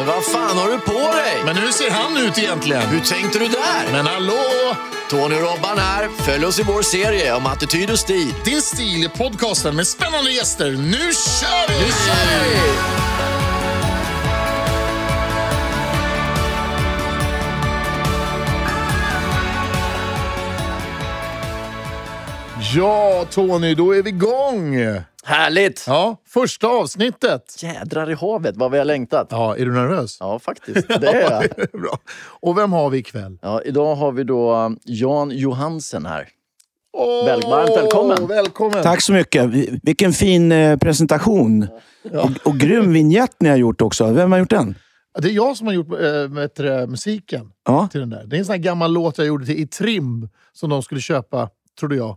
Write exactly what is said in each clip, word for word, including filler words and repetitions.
Men vad fan har du på dig? Men hur ser han ut egentligen? Hur tänkte du där? Men hallå! Tony och Robban här. Följ oss i vår serie om attityd och stil. Din stil i podcasten med spännande gäster. Nu kör vi! Nu kör vi! Ja, Tony, då är vi igång. Härligt. Ja, första avsnittet. Jädrar i havet, vad vi har längtat. Ja, är du nervös? Ja, faktiskt. Det är jag. Ja, bra. Och vem har vi ikväll? Ja, idag har vi då Jan Johansson här. Oh, välkommen. välkommen. Välkommen. Tack så mycket. Vilken fin presentation. Ja. Och, och grym vignett ni har gjort också. Vem har gjort den? Det är jag som har gjort äh, ett, äh, musiken ja. till den där. Det är en sån här gammal låt jag gjorde till i trim som de skulle köpa, trodde jag.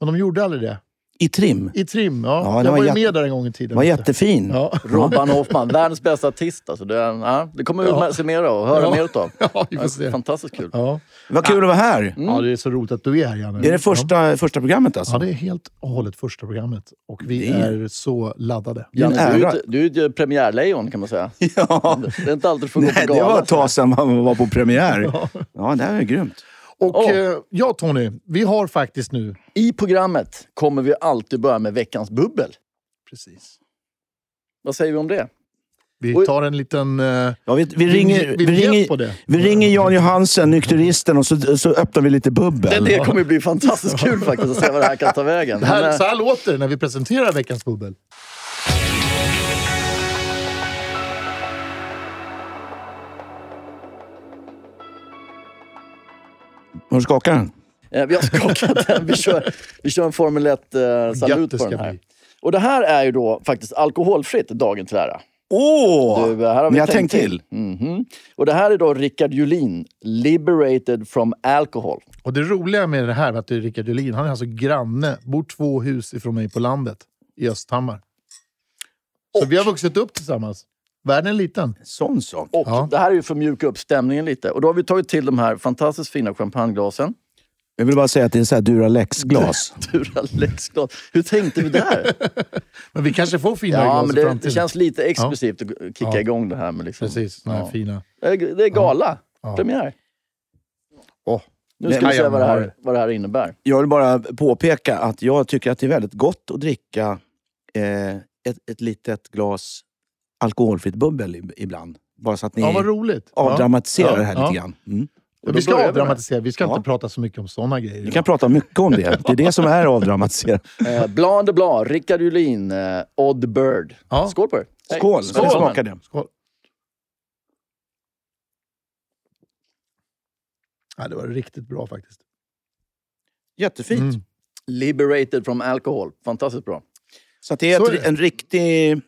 Men de gjorde aldrig det. I trim? I trim, ja. ja jag var, var ju med där en gång i tiden. Var jättefin. Ja. Robban Hoffman, världens bästa artist. Alltså. Det, ja, det kommer ja. att se mer av och höra ja. mer av. Ja, det är fantastiskt kul. Ja. Vad kul ja. att vara här. Mm. Ja, det är så roligt att du är här, Janne. Är det första, första programmet alltså? Ja, det är helt och hållet första programmet. Och vi är... är så laddade. Janne, du är ju du är ju premiärlejon kan man säga. Ja. Det är inte alltid fungerat. Nej, det var ett tag sedan man var på premiär. Ja, ja det är grymt. Och oh. ja, Tony, vi har faktiskt nu... I programmet kommer vi alltid börja med veckans bubbel. Precis. Vad säger vi om det? Vi tar en liten... Ja, vi, vi ringer, vi, vi vi ringer, på det. Vi ringer Jan Johansson, nykteristen, och så, så öppnar vi lite bubbel. Det, det kommer bli fantastiskt kul faktiskt att se vad det här kan ta vägen. Det här, så här låter det när vi presenterar veckans bubbel. Hur skakar den? Ja, vi har skakat den. Vi kör, vi kör en Formel ett-salut eh, på den här. Bli. Och det här är ju då faktiskt alkoholfritt Dagen Clara. Åh! Oh, men jag tänkt till. till. Mm-hmm. Och det här är då Richard Juhlin, Liberated from alcohol. Och det roliga med det här är att det är Richard Juhlin. Han är alltså granne, bor två hus ifrån mig på landet i Östhammar. Så och. Vi har vuxit upp tillsammans. Världen är liten. Sån sak. Och ja. det här är ju för att mjuka upp stämningen lite. Och då har vi tagit till de här fantastiskt fina champagneglasen. Jag vill bara säga att det är så här Duralex-glas. Duralex-glas. Hur tänkte vi där? Men vi kanske får fina ja, glas men det, i framtiden. Det känns lite exklusivt ja. att kicka ja. igång det här. Med liksom, Precis, ja. fina. Det är gala. Ja. Premiär. Oh. Nu ska Nej, vi se vad det, här, vad det här innebär. Jag vill bara påpeka att jag tycker att det är väldigt gott att dricka eh, ett, ett litet glas alkoholfritt bubbel ibland. Bara så att ni ja, vad roligt. avdramatiserar ja. det här ja. lite grann. Mm. Ja, vi ska avdramatisera. Vi ska ja. inte prata så mycket om sådana grejer. Vi kan prata mycket om det. Det är det som är avdramatiserat. eh, Blanc de Blancs, Richard Juhlin, eh, Odd Bird. Ja. Skål på er. Hey. Skål. Skål. Skål. Smakar det. Skål. Ja, det var riktigt bra faktiskt. Jättefint. Mm. Liberated from alcohol. Fantastiskt bra. Så att det är, så är det. en riktig...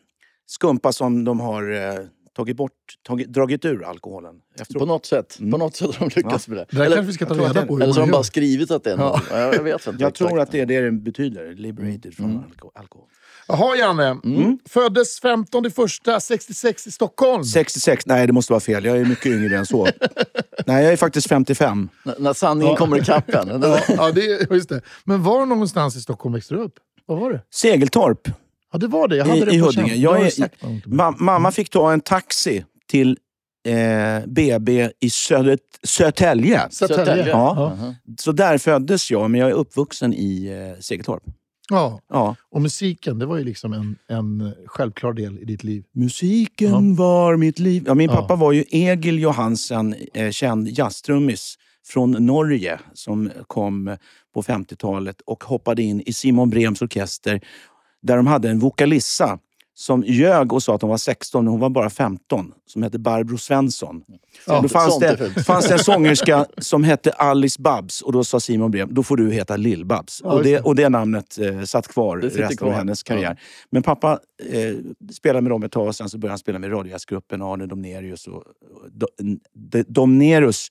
skumpa som de har eh, tagit bort, tagit, dragit ur alkoholen. Efteråt. På något sätt. Mm. På något sätt har de lyckats ja. med det. det eller, vi ska ta reda på eller så har de bara skrivit att det är något. Ja. Jag, jag, vet inte jag tror att det är det det betyder. Liberated från mm. alkohol. Jaha, Janne. Mm. Föddes femtonde första sextiosex i Stockholm. sextiosex Nej, det måste vara fel. Jag är mycket yngre än så. Nej, jag är faktiskt femtiofem N- när sanningen ja. kommer i kappen. ja, ja det, just det. Men var någonstans i Stockholm växte du upp? Vad var det? Segeltorp. Ja, det var det. Jag hade I, det på Huddinge. Jag jag är, ma- mamma fick ta en taxi till eh, B B i Söder- Södertälje. Södertälje. Ja. Uh-huh. Så där föddes jag, men jag är uppvuxen i eh, Segeltorp. Ja. ja, och musiken, det var ju liksom en, en självklar del i ditt liv. Musiken uh-huh. var mitt liv. Ja, min uh-huh. pappa var ju Egil Johansson, eh, känd jazztrummis från Norge, som kom på femtiotalet och hoppade in i Simon Brehms orkester. Där de hade en vokalissa som ljög och sa att hon var sexton, men hon var bara femton, som hette Barbro Svensson. Ja, då fanns det, fanns det en sångerska som hette Alice Babs, och då sa Simon Brehm, då får du heta Lil Babs. Ja, och, det, och det namnet eh, satt kvar resten av hennes karriär. Ja. Men pappa eh, spelade med dem ett tag, och sen så började han spela med Radiojazzgruppen, Arne Domnérus och, och do, de, Domnérus.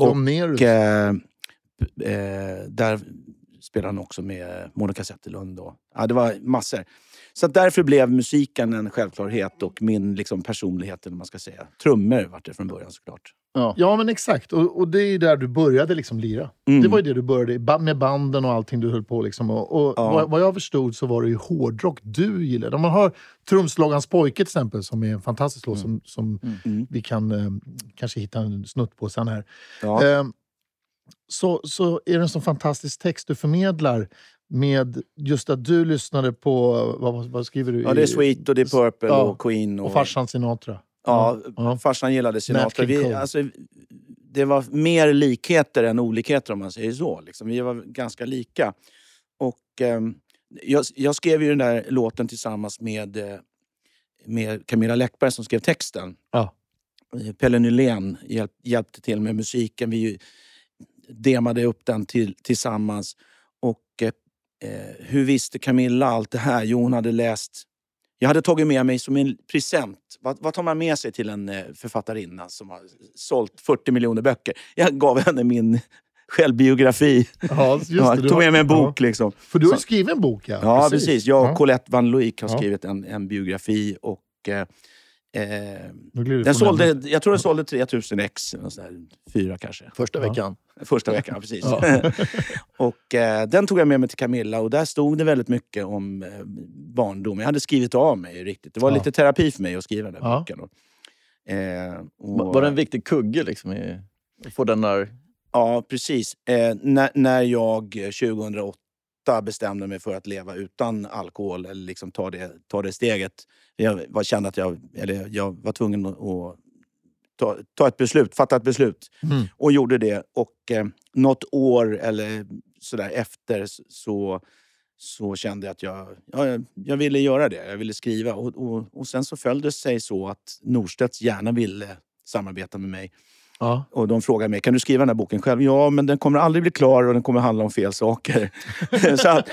Domnérus. Och eh, eh, där... spelade han också med Monica Zetterlund. Ja, det var massor. Så att därför blev musiken en självklarhet och min liksom, personlighet, eller man ska säga. Trummor var det från början såklart. Ja, ja men exakt. Och, och det är ju där du började liksom lira. Mm. Det var ju det du började med banden och allting du höll på liksom. Och, och ja. vad, vad jag förstod så var det ju hårdrock du gillade. Om man har Trumslagans pojke till exempel, som är en fantastisk låt mm. som, som mm. vi kan eh, kanske hitta en snutt på sen här. Ja. Eh, så, så är det en sån fantastisk text du förmedlar med just att du lyssnade på, vad, vad skriver du? Ja, det är Sweet och det är Purple ja, och Queen. Och, och farsan Sinatra. Ja, mm. farsan gillade Sinatra. Vi, alltså, det var mer likheter än olikheter om man säger så. Liksom. Vi var ganska lika. Och eh, jag, jag skrev ju den där låten tillsammans med, med Camilla Läckberg som skrev texten. Ja. Pelle Nylén hjälp, hjälpte till med musiken. Vi demade upp den till, tillsammans. Och eh, hur visste Camilla allt det här? Jo, hon hade läst... Jag hade tagit med mig som en present. Vad, vad tar man med sig till en författarinna som har sålt fyrtio miljoner böcker? Jag gav henne min självbiografi. Ja, just det, jag tog med mig en bok ja. liksom. För du har skrivit en bok, ja. Ja, precis. precis. Jag och ja. Colette Van Looy har ja. skrivit en, en biografi och... Eh, den sålde, jag tror den sålde tre tusen ex fyra kanske. Första veckan. Ja. Första veckan, precis. Ja. och eh, den tog jag med mig till Camilla och där stod det väldigt mycket om eh, barndom. Jag hade skrivit av mig riktigt. Det var ja. lite terapi för mig att skriva den ja. boken. Eh, och... Var det en viktig kugge liksom i, för den där? Ja, precis. Eh, när, när jag tjugohundraåtta bestämde mig för att leva utan alkohol eller liksom ta det, ta det steget. Jag var, kände att jag, eller jag var tvungen att ta, ta ett beslut, fatta ett beslut. Mm. Och gjorde det. Och eh, något år eller sådär efter så, så kände jag att jag, ja, jag ville göra det. Jag ville skriva. Och, och, och sen så följde det sig så att Norstedts gärna ville samarbeta med mig. Ja. Och de frågar mig, kan du skriva den här boken själv? Ja, men den kommer aldrig bli klar och den kommer handla om fel saker. så att...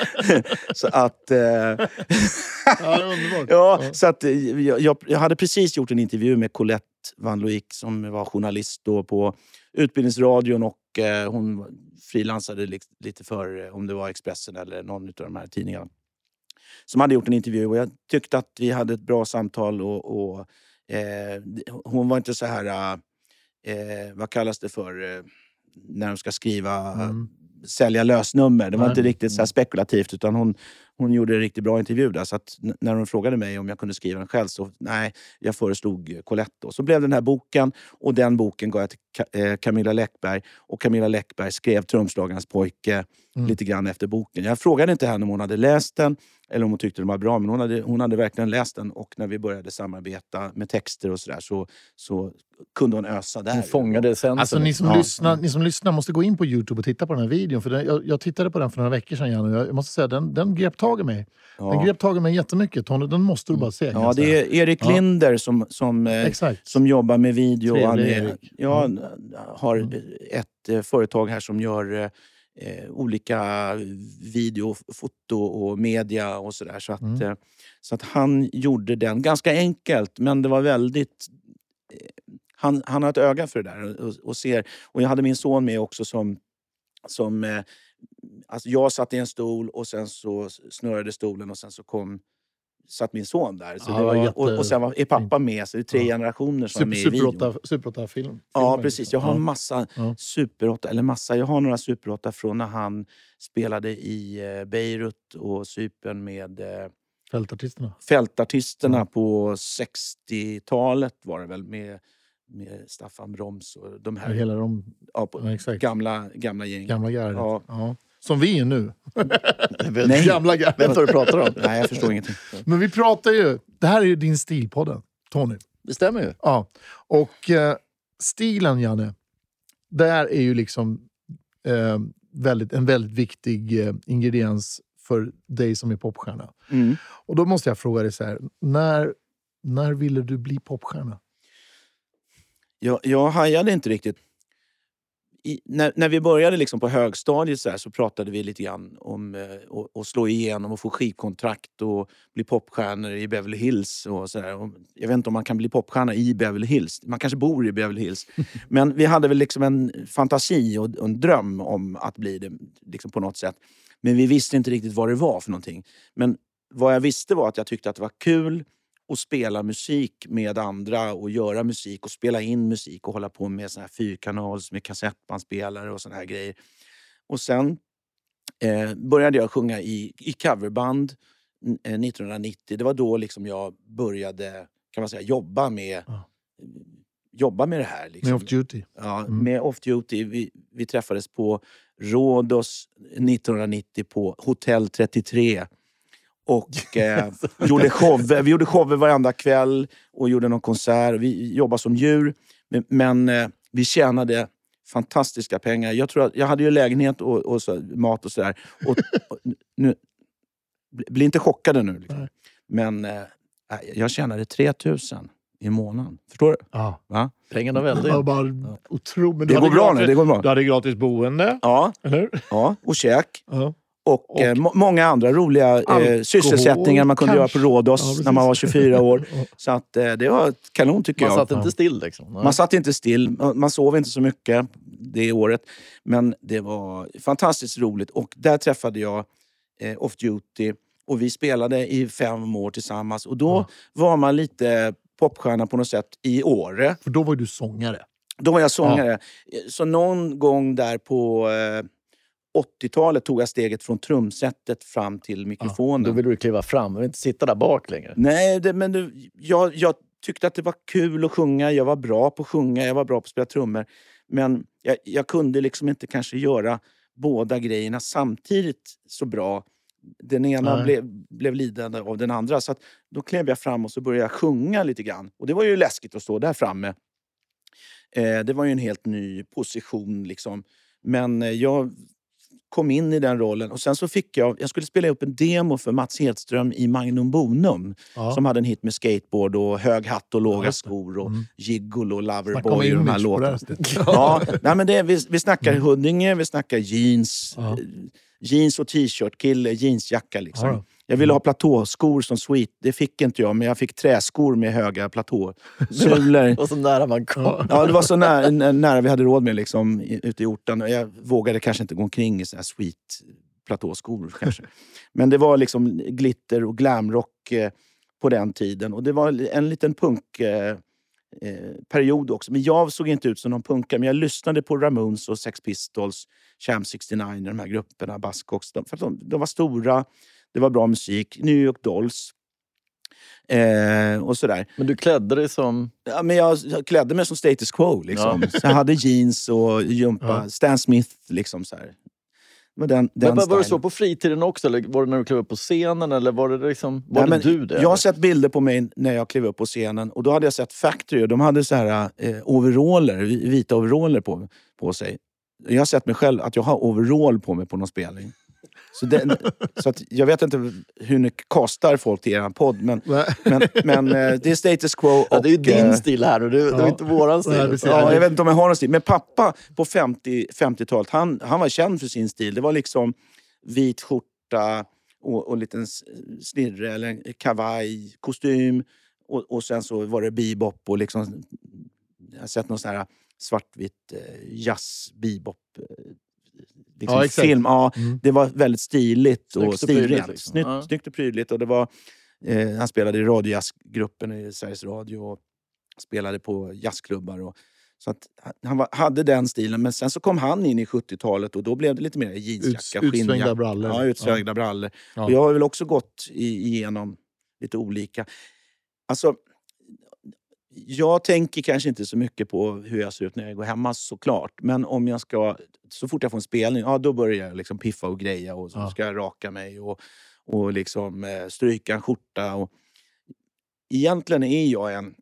så att eh, ja, det är underbart. Ja, ja, så att jag, jag hade precis gjort en intervju med Colette Van Looy som var journalist då på Utbildningsradion och eh, hon frilansade li- lite för om det var Expressen eller någon av de här tidningarna. Som hade gjort en intervju och jag tyckte att vi hade ett bra samtal och, och eh, hon var inte så här... Eh, Eh, vad kallas det för eh, när de ska skriva mm. sälja lösnummer, det var Nej. inte riktigt så här spekulativt utan hon, hon gjorde en riktigt bra intervju där, så att n- när hon frågade mig om jag kunde skriva den själv så nej, jag föreslog Colette då. Så blev den här boken och den boken gav jag till Ka- eh, Camilla Läckberg och Camilla Läckberg skrev Trumslagarnas pojke mm. lite grann efter boken. Jag frågade inte henne om hon hade läst den eller om hon tyckte den var bra, men hon hade, hon hade verkligen läst den och när vi började samarbeta med texter och sådär så, så kunde hon ösa där. Hon fångade sen. Alltså ni som, ja. lyssnar, ni som lyssnar måste gå in på YouTube och titta på den här videon för den, jag, jag tittade på den för några veckor sedan Jan, och jag måste säga den, den grep tag i mig. Ja. Den grep tag i mig jättemycket. Hon, den måste du bara se. Ja, det är Erik ja. Linder som, som, eh, som jobbar med video. Trevlig Erik. Ja, mm. har mm. ett eh, företag här som gör... Eh, Eh, olika video, foto och media och sådär. Så att, mm. eh, så att han gjorde den ganska enkelt. Men det var väldigt... Eh, han, han har ett öga för det där och, och ser... Och jag hade min son med också som... som eh, alltså jag satt i en stol och sen så snurrade stolen och sen så kom... satt min son där. Så ah, det var, jätte... och, och sen var, är pappa med, så det är tre ja. generationer som super, är med i videon. Super åtta film. Ja, precis. Jag har en ja. massa ja. Super åtta, eller massa, jag har några Super åtta från när han spelade i Beirut och Cypern med fältartisterna. Fältartisterna ja. på sextiotalet var det väl med, med Staffan Broms och de här. Ja, hela de... Ja, på, ja, gamla, gamla gäng. Gamla gärdet. Ja. ja. Som vi är nu. Nej. Gamla gamla. Vem tar du pratar om? Nej, jag förstår ingenting. Men vi pratar ju... Det här är ju din stilpodden, Tony. Det stämmer ju. Ja. Och eh, stilen, Janne. Där är ju liksom eh, väldigt, en väldigt viktig eh, ingrediens för dig som är popstjärna. Mm. Och då måste jag fråga dig så här. När, när ville du bli popstjärna? Jag, jag hajade inte riktigt. I, när, när vi började liksom på högstadiet så, här, så pratade vi lite grann om att eh, slå igenom och få skivkontrakt och bli popstjärnor i Beverly Hills och så där. Och jag vet inte om man kan bli popstjärna i Beverly Hills. Man kanske bor i Beverly Hills. Men vi hade väl liksom en fantasi och, och en dröm om att bli det liksom på något sätt. Men vi visste inte riktigt vad det var för någonting. Men vad jag visste var att jag tyckte att det var kul att spela musik med andra och göra musik och spela in musik och hålla på med såna här fyrkanals med kassettbandspelare och såna här grejer. Och sen eh, började jag sjunga i, i coverband eh, nittonhundranittio. Det var då liksom jag började, kan man säga, jobba med... Mm. jobba med det här. Liksom. Med Off Duty. Ja, mm. med Off Duty. Vi, vi träffades på Rhodos nittonhundranittio på Hotell trettiotre. Och eh, gjorde show. Vi gjorde show varenda kväll och gjorde någon konsert. Vi jobbade som djur. Men, men eh, vi tjänade fantastiska pengar. Jag tror att jag hade ju lägenhet och, och så, mat och sådär. Och, och, nu, bli inte chockade nu. Liksom. Men eh, jag tjänade tre tusen. I månaden. Förstår du? Ja. Va? Pengarna väldigt. Ja, bara otroligt. Det går bra nu, det går bra. Du hade gratis boende. Ja. Eller? Ja. Och käk. Ja. Och, och eh, må- många andra roliga alkohol, eh, sysselsättningar man kunde kanske. Göra på Rhodos ja, när man var tjugofyra år. Så att eh, det var kanon tycker man jag. Man satt inte still liksom. Man satt inte still. Man, man sov inte så mycket det året. Men det var fantastiskt roligt. Och där träffade jag eh, Off Duty. Och vi spelade i fem år tillsammans. Och då ja. var man lite... popstjärna på något sätt i Åre. För då var du sångare. Då var jag sångare. Ja. Så någon gång där på åttiotalet tog jag steget från trumsetet fram till mikrofonen. Ja, då ville du kliva fram, men inte sitta där bak längre. Nej, det, men det, jag, jag tyckte att det var kul att sjunga. Jag var bra på att sjunga, jag var bra på att spela trummor. Men jag, jag kunde liksom inte kanske göra båda grejerna samtidigt så bra. Den ena ble, blev lidande av den andra. Så att då klev jag fram och så började jag sjunga lite grann. Och det var ju läskigt att stå där framme. Eh, det var ju en helt ny position liksom. Men eh, jag kom in i den rollen. Och sen så fick jag... Jag skulle spela upp en demo för Mats Hedström i Magnum Bonum. Ja. Som hade en hit med skateboard och hög hatt och låga skor. Och mm. giggle och loverboy och de här låtarna. Ja, nej, men det, vi, vi snackar mm. Huddinge, vi snackar jeans... Ja. Jeans och t-shirt, kille, jeansjacka liksom. Ja. Jag ville ha platåskor som Sweet. Det fick inte jag, men jag fick träskor med höga platåer. Det var så nära man kom. Ja, det var så nära, nära vi hade råd med liksom, ute i orten. Jag vågade kanske inte gå omkring i så här Sweet-platåskor kanske. Men det var liksom glitter och glamrock eh, på den tiden. Och det var en liten punk... Eh, Eh, period också. Men jag såg inte ut som någon punkare, men jag lyssnade på Ramones och Sex Pistols, Sham sextionio, de här grupperna, Buzzcocks. De, för att de, de var stora, det var bra musik, New York Dolls eh, och sådär. Men du klädde dig som... Ja, men jag, jag klädde mig som Status Quo liksom. Ja. Så jag hade jeans och jumpa, ja. Stan Smith liksom så här. Men, den, den men var det så på fritiden också? Eller var det när du klev upp på scenen? Eller var det liksom... Var nej, det du det? Jag har sett bilder på mig när jag klev upp på scenen. Och då hade jag sett Factory. De hade så här eh, overaller, vita overaller på, på sig. Jag har sett mig själv att jag har overall på mig på någon spelning. Så, den, så att jag vet inte hur ni kastar folk till er podd. Men, men, men eh, det är Status Quo. Och, ja, det är ju din stil här och det, ja. Det är inte våran stil. Ja, jag vet inte om jag har någon stil. Men pappa på femtio, femtiotalet, han, han var känd för sin stil. Det var liksom vit skjorta och, och en liten snirre eller en kavaj, kostym. Och, och sen så var det bebop och liksom... Jag har sett någon sån här svartvitt jazz bebop liksom ja, film, ja, mm. det var väldigt stiligt och stilrent, liksom. Snyggt, ja. Snyggt och prydligt och det var, eh, han spelade i Radiojazzgruppen i Sveriges Radio och spelade på jazzklubbar och, så att han var, hade den stilen, men sen så kom han in i sjuttiotalet och då blev det lite mer jeansjacka, Uts, utsvängda brallor, ja, utsvängda ja. brallor. Ja. Och jag har väl också gått igenom lite olika, alltså jag tänker kanske inte så mycket på hur jag ser ut när jag går hemma såklart. Men om jag ska, så fort jag får en spelning, ja då börjar jag liksom piffa och greja och så ja. Ska jag raka mig och, och liksom eh, stryka en skjorta. Och... Egentligen är jag en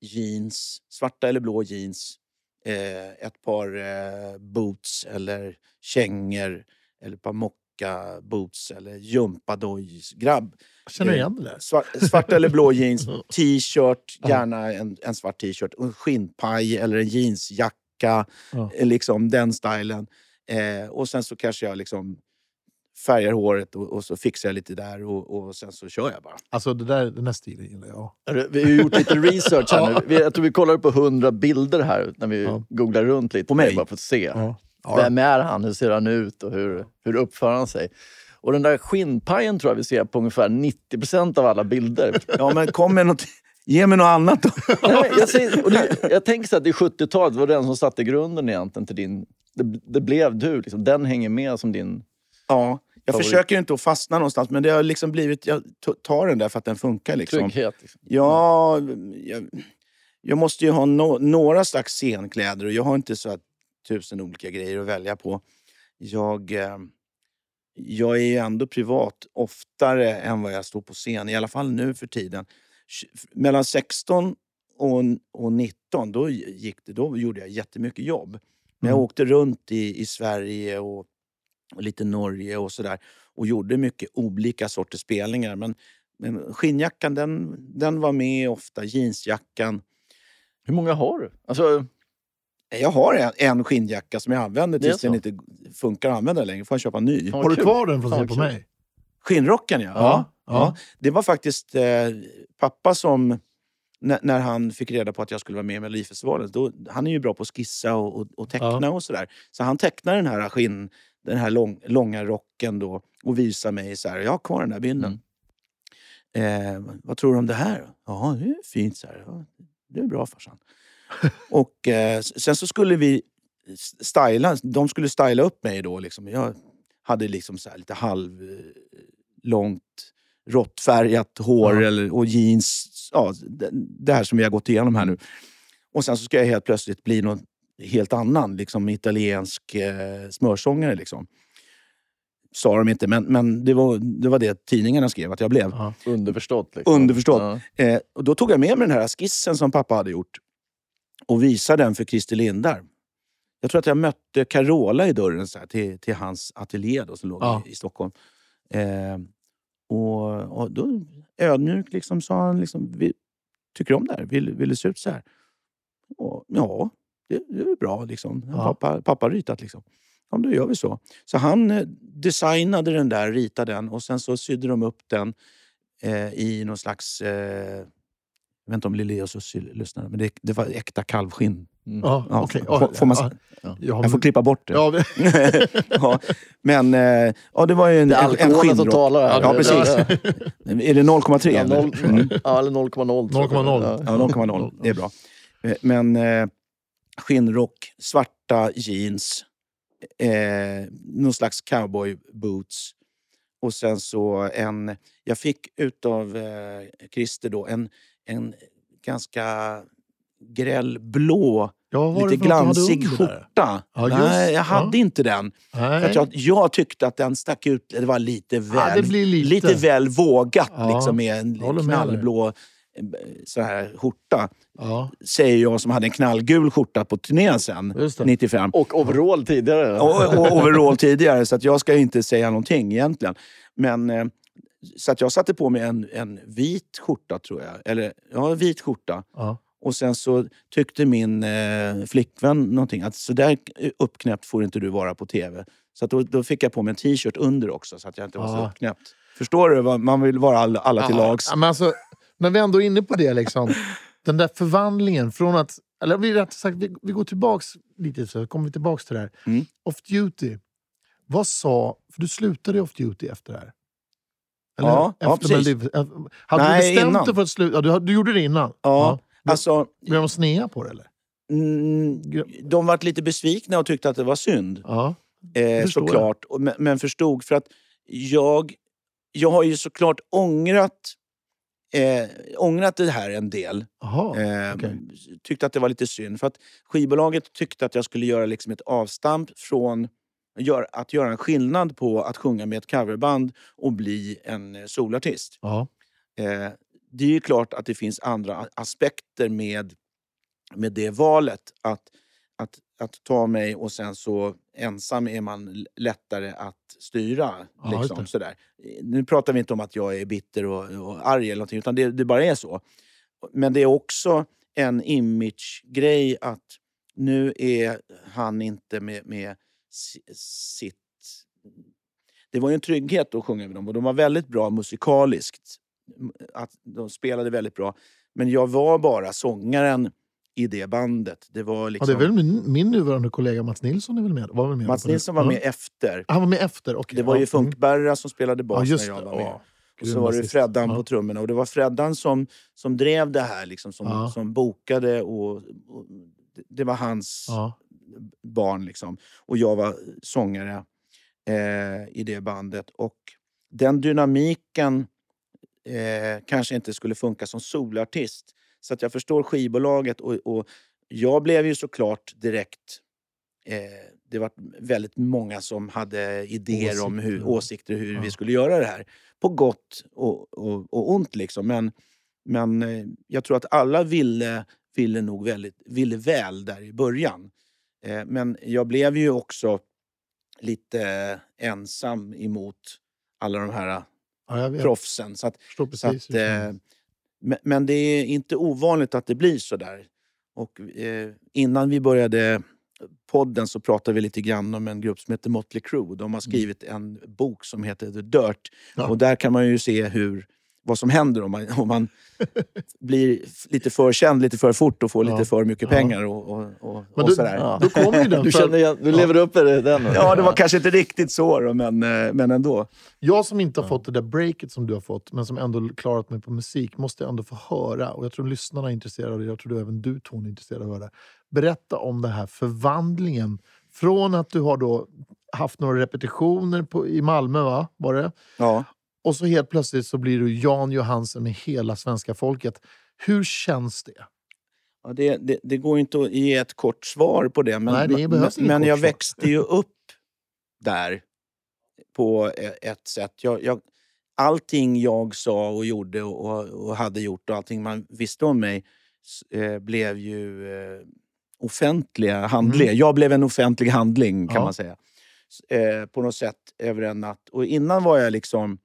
jeans, svarta eller blå jeans, eh, ett par eh, boots eller kängor eller ett par mocka boots eller jumpadojs grabb. Känner igen det där? Svart, svart eller blå jeans, t-shirt, gärna en, en svart t-shirt, en skinnpaj eller en jeansjacka, ja. Liksom den stilen. Eh, och sen så kanske jag liksom färgar håret och, och så fixar jag lite där och, och sen så kör jag bara. Alltså det där, den här stilen gillar jag. Vi har gjort lite research här nu. Vi, jag tror vi kollar på hundra bilder här när vi ja. Googlar runt lite. På mig? Bara för att se. Ja. Ja. Vem är han? Hur ser han ut? Och hur, hur uppför han sig? Och den där skinnpajen tror jag vi ser på ungefär nittio procent av alla bilder. Ja, men kom med något... Ge mig något annat då. Nej, jag, säger, och det, jag tänker så att det är sjuttiotalet var den som satte grunden egentligen till din... Det, det blev du, liksom. Den hänger med som din... Ja, jag favorit. Försöker ju inte att fastna någonstans. Men det har liksom blivit... Jag tar den där för att den funkar liksom. Trygghet. Liksom. Ja, jag, jag måste ju ha no, några slags scenkläder. Och jag har inte så att tusen olika grejer att välja på. Jag... Eh, jag är ju ändå privat oftare än vad jag står på scen. I alla fall nu för tiden. Mellan sexton och, och nitton, då, gick det, då gjorde jag jättemycket jobb. Mm. Men jag åkte runt i, i Sverige och, och lite Norge och sådär. Och gjorde mycket olika sorters spelningar. Men, men skinnjackan, den, den var med ofta. Jeansjackan. Hur många har du? Alltså... Jag har en, en skinnjacka som jag använder tills den inte funkar att använda längre. Får jag köpa en ny. Har du kvar den från att se på mig? Skinnrocken, ja. Ja, ja. ja. Det var faktiskt eh, pappa som... När, när han fick reda på att jag skulle vara med i Melodifestivalen. Då, han är ju bra på att skissa och, och, och teckna ja. och sådär. Så han tecknar den här skinn... Den här lång, långa rocken då. Och visar mig så här. Jag har kvar den här bilden. Mm. Eh, vad tror du om det här? Ja, det är fint så här. Ja, det är bra, farsan. Och eh, sen så skulle vi styla, de skulle styla upp mig då liksom. Jag hade liksom så här lite halv eh, långt råttfärgat hår mm. eller, och jeans, ja, det, det här som vi har gått igenom här nu. Och sen så ska jag helt plötsligt bli någon helt annan liksom, italiensk eh, smörsångare liksom. Sa de inte, men, men det, var, det var det tidningarna skrev att jag blev. Mm. Underförstått liksom. Underförstått. Mm. Eh, och då tog jag med mig den här skissen som pappa hade gjort. Och visa den för Christer Lindar. Jag tror att jag mötte Carola i dörren så här, till, till hans ateljé då, som låg ja. i, i Stockholm. Eh, och, och då ödmjuk liksom, sa han liksom, vi, tycker du om det här? Vill, vill det se ut så här? Och, ja, det, det är bra liksom. Ja. Pappa, pappa ritat liksom. Ja, då gör vi så. Så han eh, designade den där, ritade den. Och sen så sydde de upp den eh, i någon slags... Eh, Jag vet inte om Lili och Sussi lyssnade, men det, det var äkta kalvskinn. Mm. Ja, ja, okay. får, får man, ja, ja. Jag får klippa bort det. Ja, ja, men ja, det var ju en, en, en skinnrock. Ja, ja, precis. Är det noll komma tre? Ja, noll, mm. ja eller noll komma noll. noll komma noll. Ja, noll komma noll. Det är bra. Men eh, skinnrock, svarta jeans, eh, någon slags cowboy boots. Och sen så en... Jag fick utav eh, Christer då en... En ganska gräll blå, ja, lite glansig skjorta. Ja, nej, jag hade ja. inte den. För att jag, jag tyckte att den stack ut. Det var lite väl, ja, lite. lite väl vågat ja. liksom, med en Håller knallblå så här, skjorta. Ja. Säger jag som hade en knallgul skjorta på turnén sen, nittiofem. Och overall tidigare. Och, och overall tidigare, så att jag ska inte säga någonting egentligen. Men... Så att jag satte på mig en, en vit skjorta tror jag. Eller, ja, en vit skjorta. Uh-huh. Och sen så tyckte min eh, flickvän någonting. Att så där uppknäppt får inte du vara på tv. Så att då, då fick jag på mig en t-shirt under också. Så att jag inte var uh-huh. så uppknäppt. Förstår du? Vad, man vill vara alla, alla uh-huh. till lags. Ja, men alltså, när vi ändå är inne på det liksom. Den där förvandlingen från att... Eller vi, rätt sagt, vi, vi går tillbaks lite så kommer vi tillbaks till det här. Mm. Off Duty. Vad sa... För du slutade Off Duty efter det här. Eller ja, ja, precis. Hade Nej, du bestämt innan. dig för att sluta? Ja, du, du gjorde det innan? Ja. ja. Alltså, blev de snea på det, eller? Mm, de var lite besvikna och tyckte att det var synd. Ja, eh, såklart. Men, men förstod, för att jag, jag har ju såklart ångrat, eh, ångrat det här en del. Aha, eh, okay. Tyckte att det var lite synd. För att skivbolaget tyckte att jag skulle göra liksom ett avstamp från... Gör, att göra en skillnad på att sjunga med ett coverband och bli en solartist. Uh-huh. Eh, det är ju klart att det finns andra aspekter med, med det valet. Att, att, att ta mig och sen så ensam är man lättare att styra. Uh-huh. Liksom, sådär. Nu pratar vi inte om att jag är bitter och, och arg eller någonting, utan det, det bara är så. Men det är också en image-grej att nu är han inte med... med sitt... Det var ju en trygghet att sjunga med dem. Och de var väldigt bra musikaliskt. Att de spelade väldigt bra. Men jag var bara sångaren i det bandet. Det var liksom... ja, det är väl min, min nuvarande kollega Mats Nilsson är väl med. Var väl med Mats Nilsson var med mm. efter. Han var med efter. Okay. Det var ju Funkberra som spelade bas ja, när jag var med. Ja. Och så var det Freddan ja. på trummorna. Och det var Freddan som, som drev det här. Liksom, som, ja. som bokade. Och, och det var hans ja. barn. Liksom. Och jag var sångare eh, i det bandet. Och den dynamiken eh, kanske inte skulle funka som solartist. Så att jag förstår skivbolaget. Och, och jag blev ju såklart direkt... Eh, det var väldigt många som hade idéer åsikter. om hur, åsikter hur ja. vi skulle göra det här. På gott och, och, och ont liksom. Men, men jag tror att alla ville, ville nog väldigt, ville väl där i början. Eh, men jag blev ju också lite ensam emot alla de här ja, proffsen. Så att, så att, eh, men, men det är inte ovanligt att det blir så där. Och eh, innan vi började... podden så pratar vi lite grann om en grupp som heter Motley Crue. De har skrivit en bok som heter The Dirt. Ja. Och där kan man ju se hur, vad som händer om man, om man blir lite för känd, lite för fort och får ja. lite för mycket ja. pengar och, och, och, men du, och sådär. Ja. Då kommer ju den. Du, känner igen, du lever ja. upp i den. Eller? Ja, det var kanske inte riktigt så då, men, men ändå. Jag som inte har ja. fått det där breaket som du har fått, men som ändå klarat mig på musik, måste jag ändå få höra. Och jag tror lyssnarna är intresserade av det. Jag tror du, även du, Tony, är intresserad av det. Berätta om den här förvandlingen. Från att du har då haft några repetitioner på, i Malmö, va? Var det? Ja. Och så helt plötsligt så blir du Jan Johansson med hela svenska folket. Hur känns det? Ja, det, det, det går inte att ge ett kort svar på det. Men, Nej, det men, men jag växte ju upp där på ett sätt. Jag, jag, allting jag sa och gjorde och, och hade gjort och allting man visste om mig eh, blev ju eh, offentliga handlingar. Mm. Jag blev en offentlig handling kan ja. man säga. Eh, på något sätt över en natt. Och innan var jag liksom...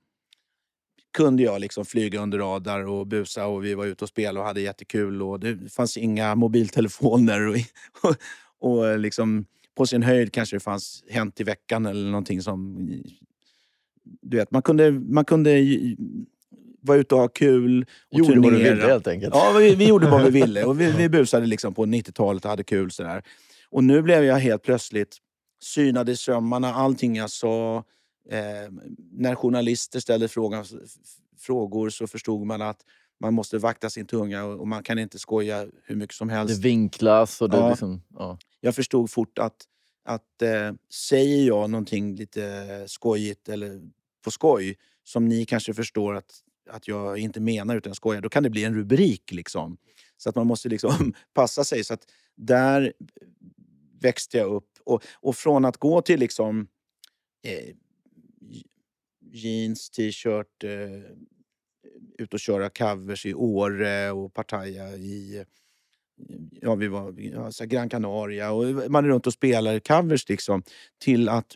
kunde jag liksom flyga under radar och busa och vi var ute och spelade och hade jättekul och det fanns inga mobiltelefoner och, och, och liksom på sin höjd kanske det fanns Hänt i veckan eller någonting som du vet, man kunde man kunde vara ute och ha kul och gjorde turnera. Vad du ville helt enkelt. Ja, vi, vi gjorde vad vi ville och vi, vi busade liksom på nittiotalet och hade kul sådär. Och nu blev jag helt plötsligt synad i sömmarna, allting jag sa. Eh, när journalister ställde frågan, frågor så förstod man att man måste vakta sin tunga och, och man kan inte skoja hur mycket som helst. Det vinklas och det ja. liksom... Ja. Jag förstod fort att, att eh, säger jag någonting lite skojigt eller på skoj som ni kanske förstår att, att jag inte menar utan skojar, då kan det bli en rubrik liksom. Så att man måste liksom passa sig. Så att där växte jag upp. Och, och från att gå till liksom... Eh, jeans, t-shirt, eh, ut och köra covers i Åre och Partaja i, ja vi var ja, Gran Canaria och man är runt och spelar covers liksom, till att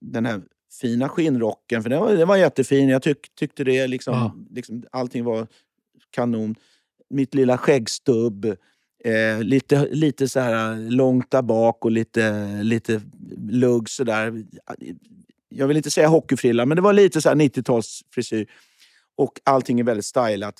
den här fina skinnrocken, för den var, den var jättefin, jag tyck, tyckte det liksom, ja. liksom allting var kanon, mitt lilla skäggstubb, eh, lite, lite så här långt där bak och lite, lite lugg så där. Jag vill inte säga hockeyfrilla, men det var lite så här nittiotalsfrisyr. Och allting är väldigt stylat.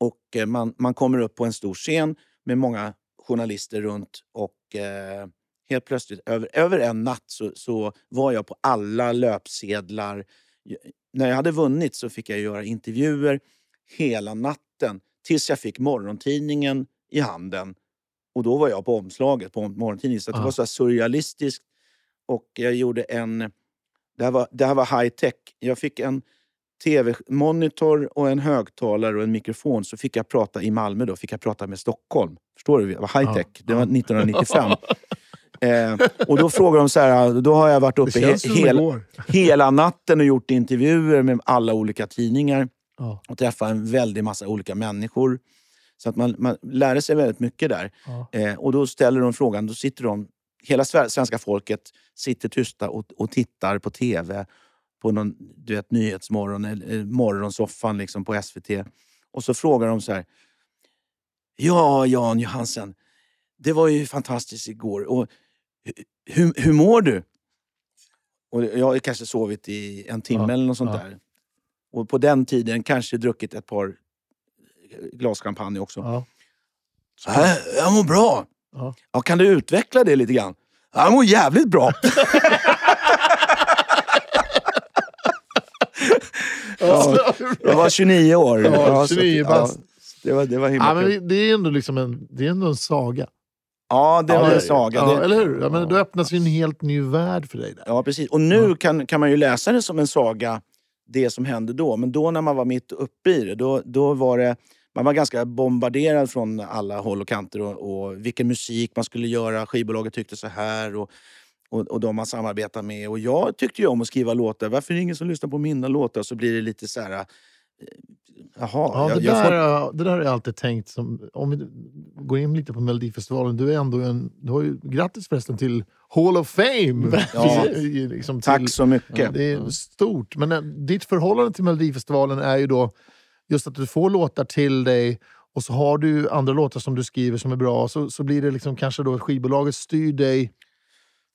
Och man, man kommer upp på en stor scen med många journalister runt. Och eh, helt plötsligt, över, över en natt så, så var jag på alla löpsedlar. När jag hade vunnit så fick jag göra intervjuer hela natten. Tills jag fick morgontidningen i handen. Och då var jag på omslaget på morgontidningen. Så det var så här surrealistiskt. Och jag gjorde en... Det här var, det här var high-tech. Jag fick en tv-monitor och en högtalare och en mikrofon. Så fick jag prata i Malmö då. Fick jag prata med Stockholm. Förstår du? Det var high-tech. Ja. Det var nittonhundranittiofem. eh, och då frågar de så här. Då har jag varit uppe he- hel- hela natten och gjort intervjuer med alla olika tidningar. Ja. Och träffat en väldig massa olika människor. Så att man, man lärde sig väldigt mycket där. Ja. Eh, och då ställer de frågan. Då sitter de... Hela svenska folket sitter tysta och, och tittar på tv på någon, du vet, nyhetsmorgon eller morgonsoffan liksom på S V T. Och så frågar de så här: ja, Jan Johansson, det var ju fantastiskt igår. Och hur, hur mår du? Och jag har kanske sovit i en timme ja, eller något sånt ja. där. Och på den tiden kanske druckit ett par glas champagne också. Ja. Så här, jag mår bra. Ja. Ja, kan du utveckla det lite grann? Ja, jag mår jävligt bra. Ja, jag var tjugonio år. Ja, tjugonio bast. Ja, det var, det var himla, ja, men det är ändå liksom en, det är ändå en saga. Ja, det ja, var en saga. Ja, det, eller hur? Ja, men då öppnas ju en helt ny värld för dig där. Ja, precis. Och nu ja. kan, kan man ju läsa det som en saga, det som hände då. Men då när man var mitt uppe i det, då, då var det... Man var ganska bombarderad från alla håll och kanter. Och, och vilken musik man skulle göra. Skivbolaget tyckte så här. Och, och, och de man samarbetar med. Och jag tyckte ju om att skriva låtar. Varför är det ingen som lyssnar på mina låtar? Så blir det lite så här... Jaha, ja, jag, det, där, jag får... det där har jag alltid tänkt som, om vi går in lite på Melodifestivalen, du är ändå en, du har ju, grattis förresten till Hall of Fame. Ja. Liksom till, tack så mycket. Ja, det är stort, men ditt förhållande till Melodifestivalen är ju då just att du får låtar till dig och så har du andra låtar som du skriver som är bra, så, så blir det liksom kanske då skivbolaget styr dig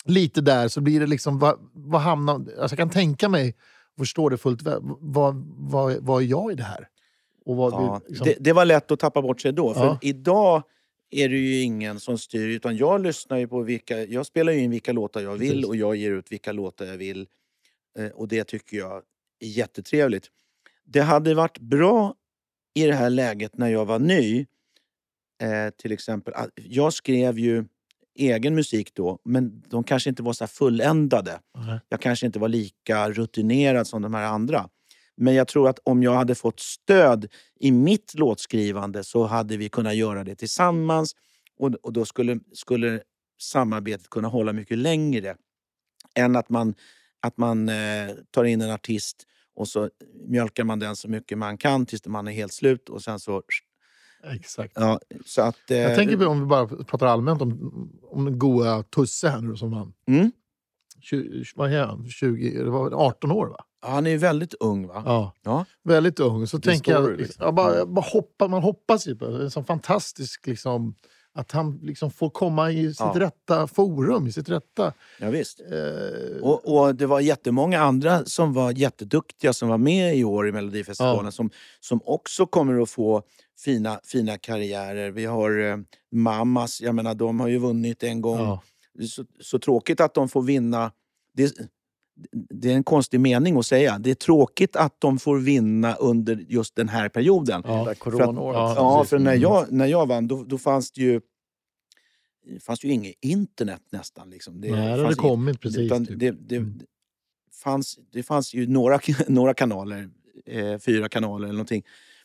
lite där, så blir det liksom vad, vad hamnar, alltså jag kan tänka mig förstår det fullt väl. Vad, vad, vad är jag i det här? Och vad, ja, liksom... det, det var lätt att tappa bort sig då. För ja. idag är det ju ingen som styr. Utan jag lyssnar ju på vilka... Jag spelar ju in vilka låtar jag vill. Precis. Och jag ger ut vilka låtar jag vill. Eh, och det tycker jag är jättetrevligt. Det hade varit bra i det här läget när jag var ny. Eh, till exempel. Jag skrev ju egen musik då, men de kanske inte var så här fulländade. Mm. Jag kanske inte var lika rutinerad som de här andra. Men jag tror att om jag hade fått stöd i mitt låtskrivande så hade vi kunnat göra det tillsammans och, och då skulle, skulle samarbetet kunna hålla mycket längre än att man, att man eh, tar in en artist och så mjölkar man den så mycket man kan tills man är helt slut och sen så... Exakt. Ja, så att, eh, jag tänker på, om vi bara pratar allmänt om, om den goa Tusse här nu som vann. Mm. tjugo, vad är han? tjugo, det var arton år va? Ja, han är ju väldigt ung va? Ja, ja. Väldigt ung. Så det tänker jag, liksom. jag, bara, jag bara hoppa, man hoppas ju på det. Det är så fantastiskt liksom, att han liksom får komma i sitt ja. rätta forum, i sitt rätta... Ja, visst. Eh, och, och det var jättemånga andra som var jätteduktiga som var med i år i Melodifestivalen ja. som, som också kommer att få fina, fina karriärer. Vi har eh, Mamas, jag menar de har ju vunnit en gång. Ja. Så, så tråkigt att de får vinna. Det, det är en konstig mening att säga. Det är tråkigt att de får vinna under just den här perioden. Ja, för coronaåret. Ja, ja, för när jag, när jag vann, då, då fanns det ju fanns ju inget internet nästan. Liksom. Det, Nej, det hade kommit precis. Typ. Det, det, mm. fanns, det fanns ju några, några kanaler, eh, fyra kanaler eller någonting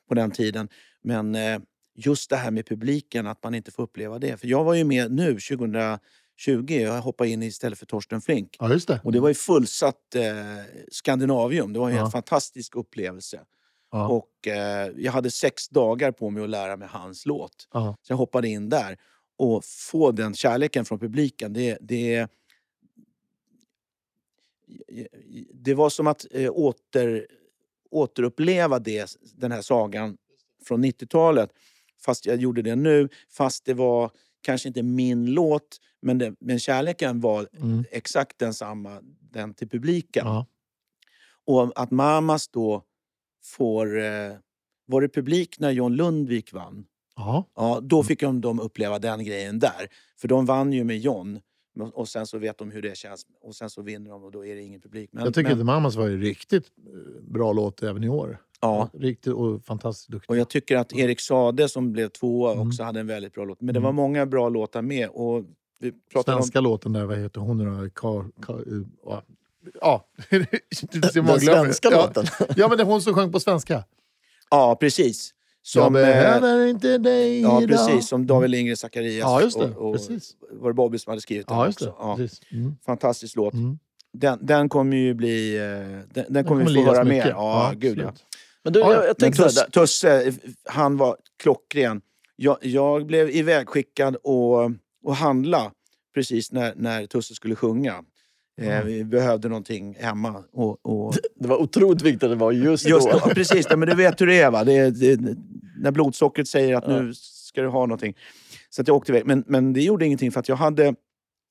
på den tiden. Men eh, just det här med publiken, att man inte får uppleva det. För jag var ju med nu tjugohundratjugo, jag hoppade in istället för Torsten Flink. Ja, just det. Och det var ju fullsatt eh, Skandinavium. Det var ju ja. en fantastisk upplevelse. Ja. Och eh, jag hade sex dagar på mig att lära mig hans låt. Ja. Så jag hoppade in där. Och få den kärleken från publiken, det, det, det var som att eh, åter, återuppleva det, den här sagan från nittiotalet, fast jag gjorde det nu, fast det var kanske inte min låt, men, det, men kärleken var mm. exakt densamma, den till publiken. Ja. Och att Mamas då får, eh, var det publik när John Lundvik vann? Ja. Ja, då fick de, de uppleva den grejen där, för de vann ju med John. Och sen så vet de hur det känns. Och sen så vinner de och då är det ingen publik. Men, jag tycker men... att Mamas var ju riktigt bra låt även i år. Ja. Riktigt och fantastiskt duktig. Och jag tycker att Erik Sade som blev tvåa mm. också hade en väldigt bra låt. Men det var många bra låtar med. Och vi pratade svenska om... låten där, vad heter hon då? Kar... Kar... Ja. Ja. Den svenska låten. Ja. Ja, men det är hon som sjöng på svenska. Ja, precis. Som, jag behöver inte dig idag. Ja, precis. Som David Lindgren, Zacharias. Ja, just det. Och, och precis. Var det Bobby som hade skrivit den ja, just det. också. Ja. Precis. Mm. Fantastisk låt. Mm. Den, den kommer ju bli... Den, den, den kommer vi få höra mer. Ja, ja, gud ja. Men du, ja, jag, jag tänkte... Tuss, Tusse, han var klockren. Jag, jag blev ivägskickad och, och handla precis när, när Tusse skulle sjunga. Mm. Vi behövde någonting hemma och, och... Det var otroligt viktigt att det var just, just då. Precis, men du vet hur det är va, det är, det är, när blodsockret säger att ja. nu ska du ha någonting. Så att jag åkte iväg, men, men det gjorde ingenting för att jag hade,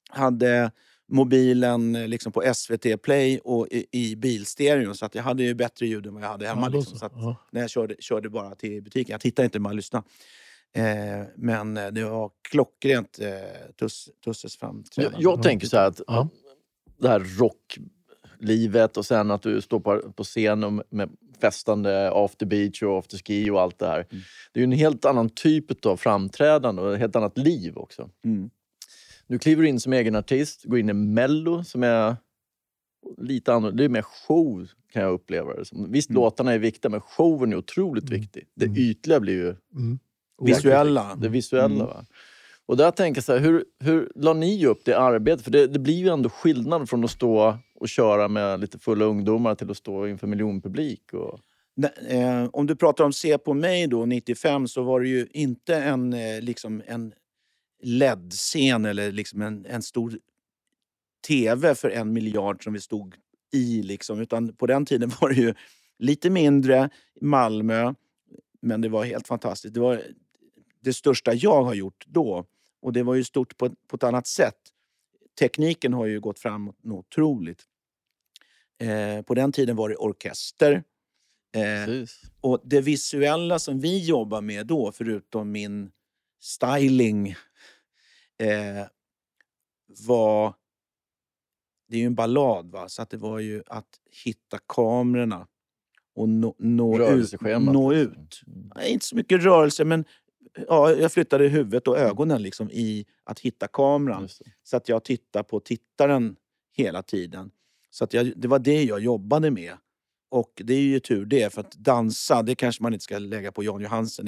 hade mobilen liksom på S V T Play och i, i bilstereon. Så att jag hade ju bättre ljud än vad jag hade hemma ja, liksom. Så att ja. när jag körde, körde bara till butiken, jag tittade inte, man lyssnade. Eh, men det var klockrent eh, tuss, Tusses framträdande. Jag, jag tänker så här att ja. Det här rocklivet och sen att du står på, på scenen med festande after beach och after ski och allt det här. Mm. Det är ju en helt annan typ av framträdande och ett helt annat liv också. Mm. Nu kliver du in som egen artist, går in i Mello som är lite annorlunda. Det är mer show kan jag uppleva det som. Visst, mm. låtarna är viktiga, men showen är otroligt mm. viktig. Det ytliga blir ju mm. visuella. Det visuella mm. va? Och där tänker jag så här, hur, hur la ni upp det arbetet? För det, det blir ju ändå skillnad från att stå och köra med lite fulla ungdomar till att stå inför miljonpublik. Och... Nej, eh, om du pratar om Se på mig då, nittiofem, så var det ju inte en eh, liksom en L E D-scen eller liksom en, en stor tv för en miljard som vi stod i liksom, utan på den tiden var det ju lite mindre Malmö, men det var helt fantastiskt. Det var det största jag har gjort då, och det var ju stort på, på ett annat sätt. Tekniken har ju gått framåt otroligt. Eh, på den tiden var det orkester. Eh, och det visuella som vi jobbar med då, förutom min styling, eh, var, det är ju en ballad va, så att det var ju att hitta kamerorna och nå, nå ut. Nå ut. Nej, inte så mycket rörelse, men ja, jag flyttade huvudet och ögonen liksom i att hitta kameran. Så att jag tittar på tittaren hela tiden. Så att jag, det var det jag jobbade med. Och det är ju tur det, för att dansa, det kanske man inte ska lägga på Jan Johansson.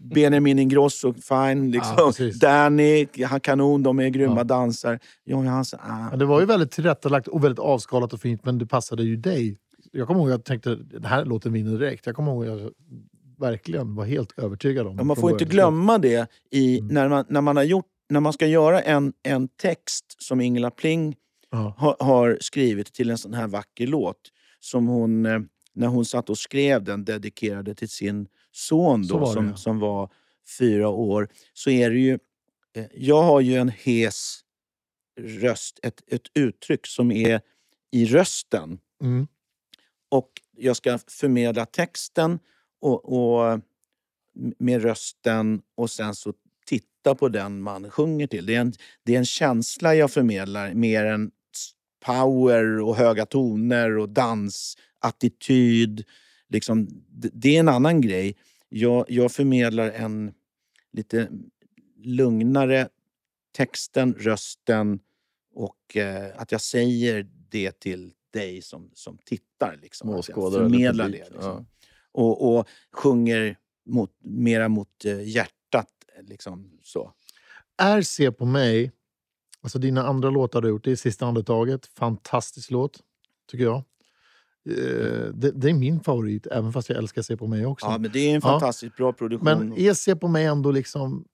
Benjamin Ingrosso, fine, liksom. Ja, Danny, han kanon, de är grymma ja. dansare. Jan Johansson, ah. ja, det var ju väldigt tillrättalagt och väldigt avskalat och fint, men det passade ju dig. Jag kommer ihåg, jag tänkte, det här låter min direkt. Jag kommer ihåg, jag verkligen var helt övertygad om. Ja, man får inte glömma det i, mm. när, man, när man har gjort, när man ska göra en, en text som Ingela Pling ja. ha, har skrivit till en sån här vacker låt. Som hon, när hon satt och skrev den, dedikerade till sin son då, var som, det, ja. som var fyra år. Så är det ju, jag har ju en hes röst, ett, ett uttryck som är i rösten. Mm. Och jag ska förmedla texten och, och med rösten, och sen så titta på den man sjunger till. Det är en, det är en känsla jag förmedlar, mer än power och höga toner och dans, attityd liksom, det är en annan grej. Jag, jag förmedlar en lite lugnare texten, rösten och eh, att jag säger det till dig som, som tittar liksom, att jag förmedlar det liksom. Ja. och, och sjunger mot, mera mot eh, hjärtat liksom så. Är Se på mig, alltså dina andra låtar du har gjort, det är Sista andetaget, fantastisk låt tycker jag. Det, det är min favorit, även fast jag älskar Se på mig också. Ja, men det är en fantastiskt ja. bra produktion. Men är Se på mig ändå liksom,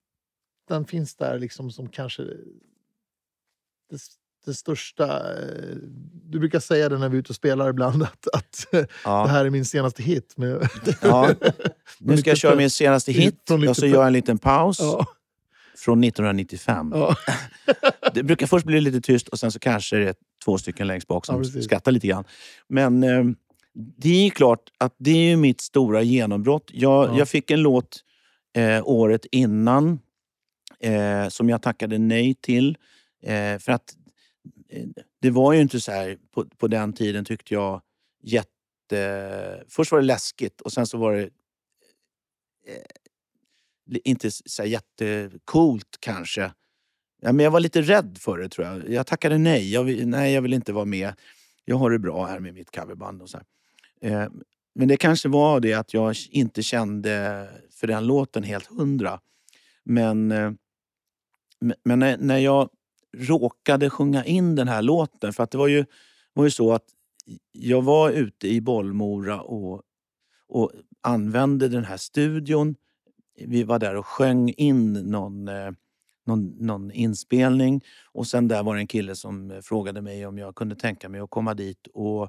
den finns där liksom som kanske det, det största. Du brukar säga det när vi är ute och spelar ibland att, att ja. det här är min senaste hit. Med, ja. Nu ska jag köra min senaste hit och så gör jag en liten paus. Ja. Från nittonhundranittiofem. Ja. Det brukar först bli lite tyst och sen så kanske det är två stycken längst bak som ja, skrattar lite grann. Men eh, det är ju klart att det är ju mitt stora genombrott. Jag, ja. jag fick en låt eh, året innan eh, som jag tackade nej till. Eh, för att eh, det var ju inte så här på, på den tiden tyckte jag jätte... Eh, först var det läskigt och sen så var det... Eh, inte så jättecoolt kanske. Ja, men jag var lite rädd för det tror jag. Jag tackade nej. Jag vill, nej, jag vill inte vara med. Jag har det bra här med mitt coverband och så här. Eh, men det kanske var det att jag inte kände för den låten helt hundra. Men, eh, men när, när jag råkade sjunga in den här låten, för att det var ju, var ju så att jag var ute i Bollmora och, och använde den här studion. Vi var där och sjöng in någon, eh, någon, någon inspelning. Och sen där var det en kille som frågade mig om jag kunde tänka mig att komma dit och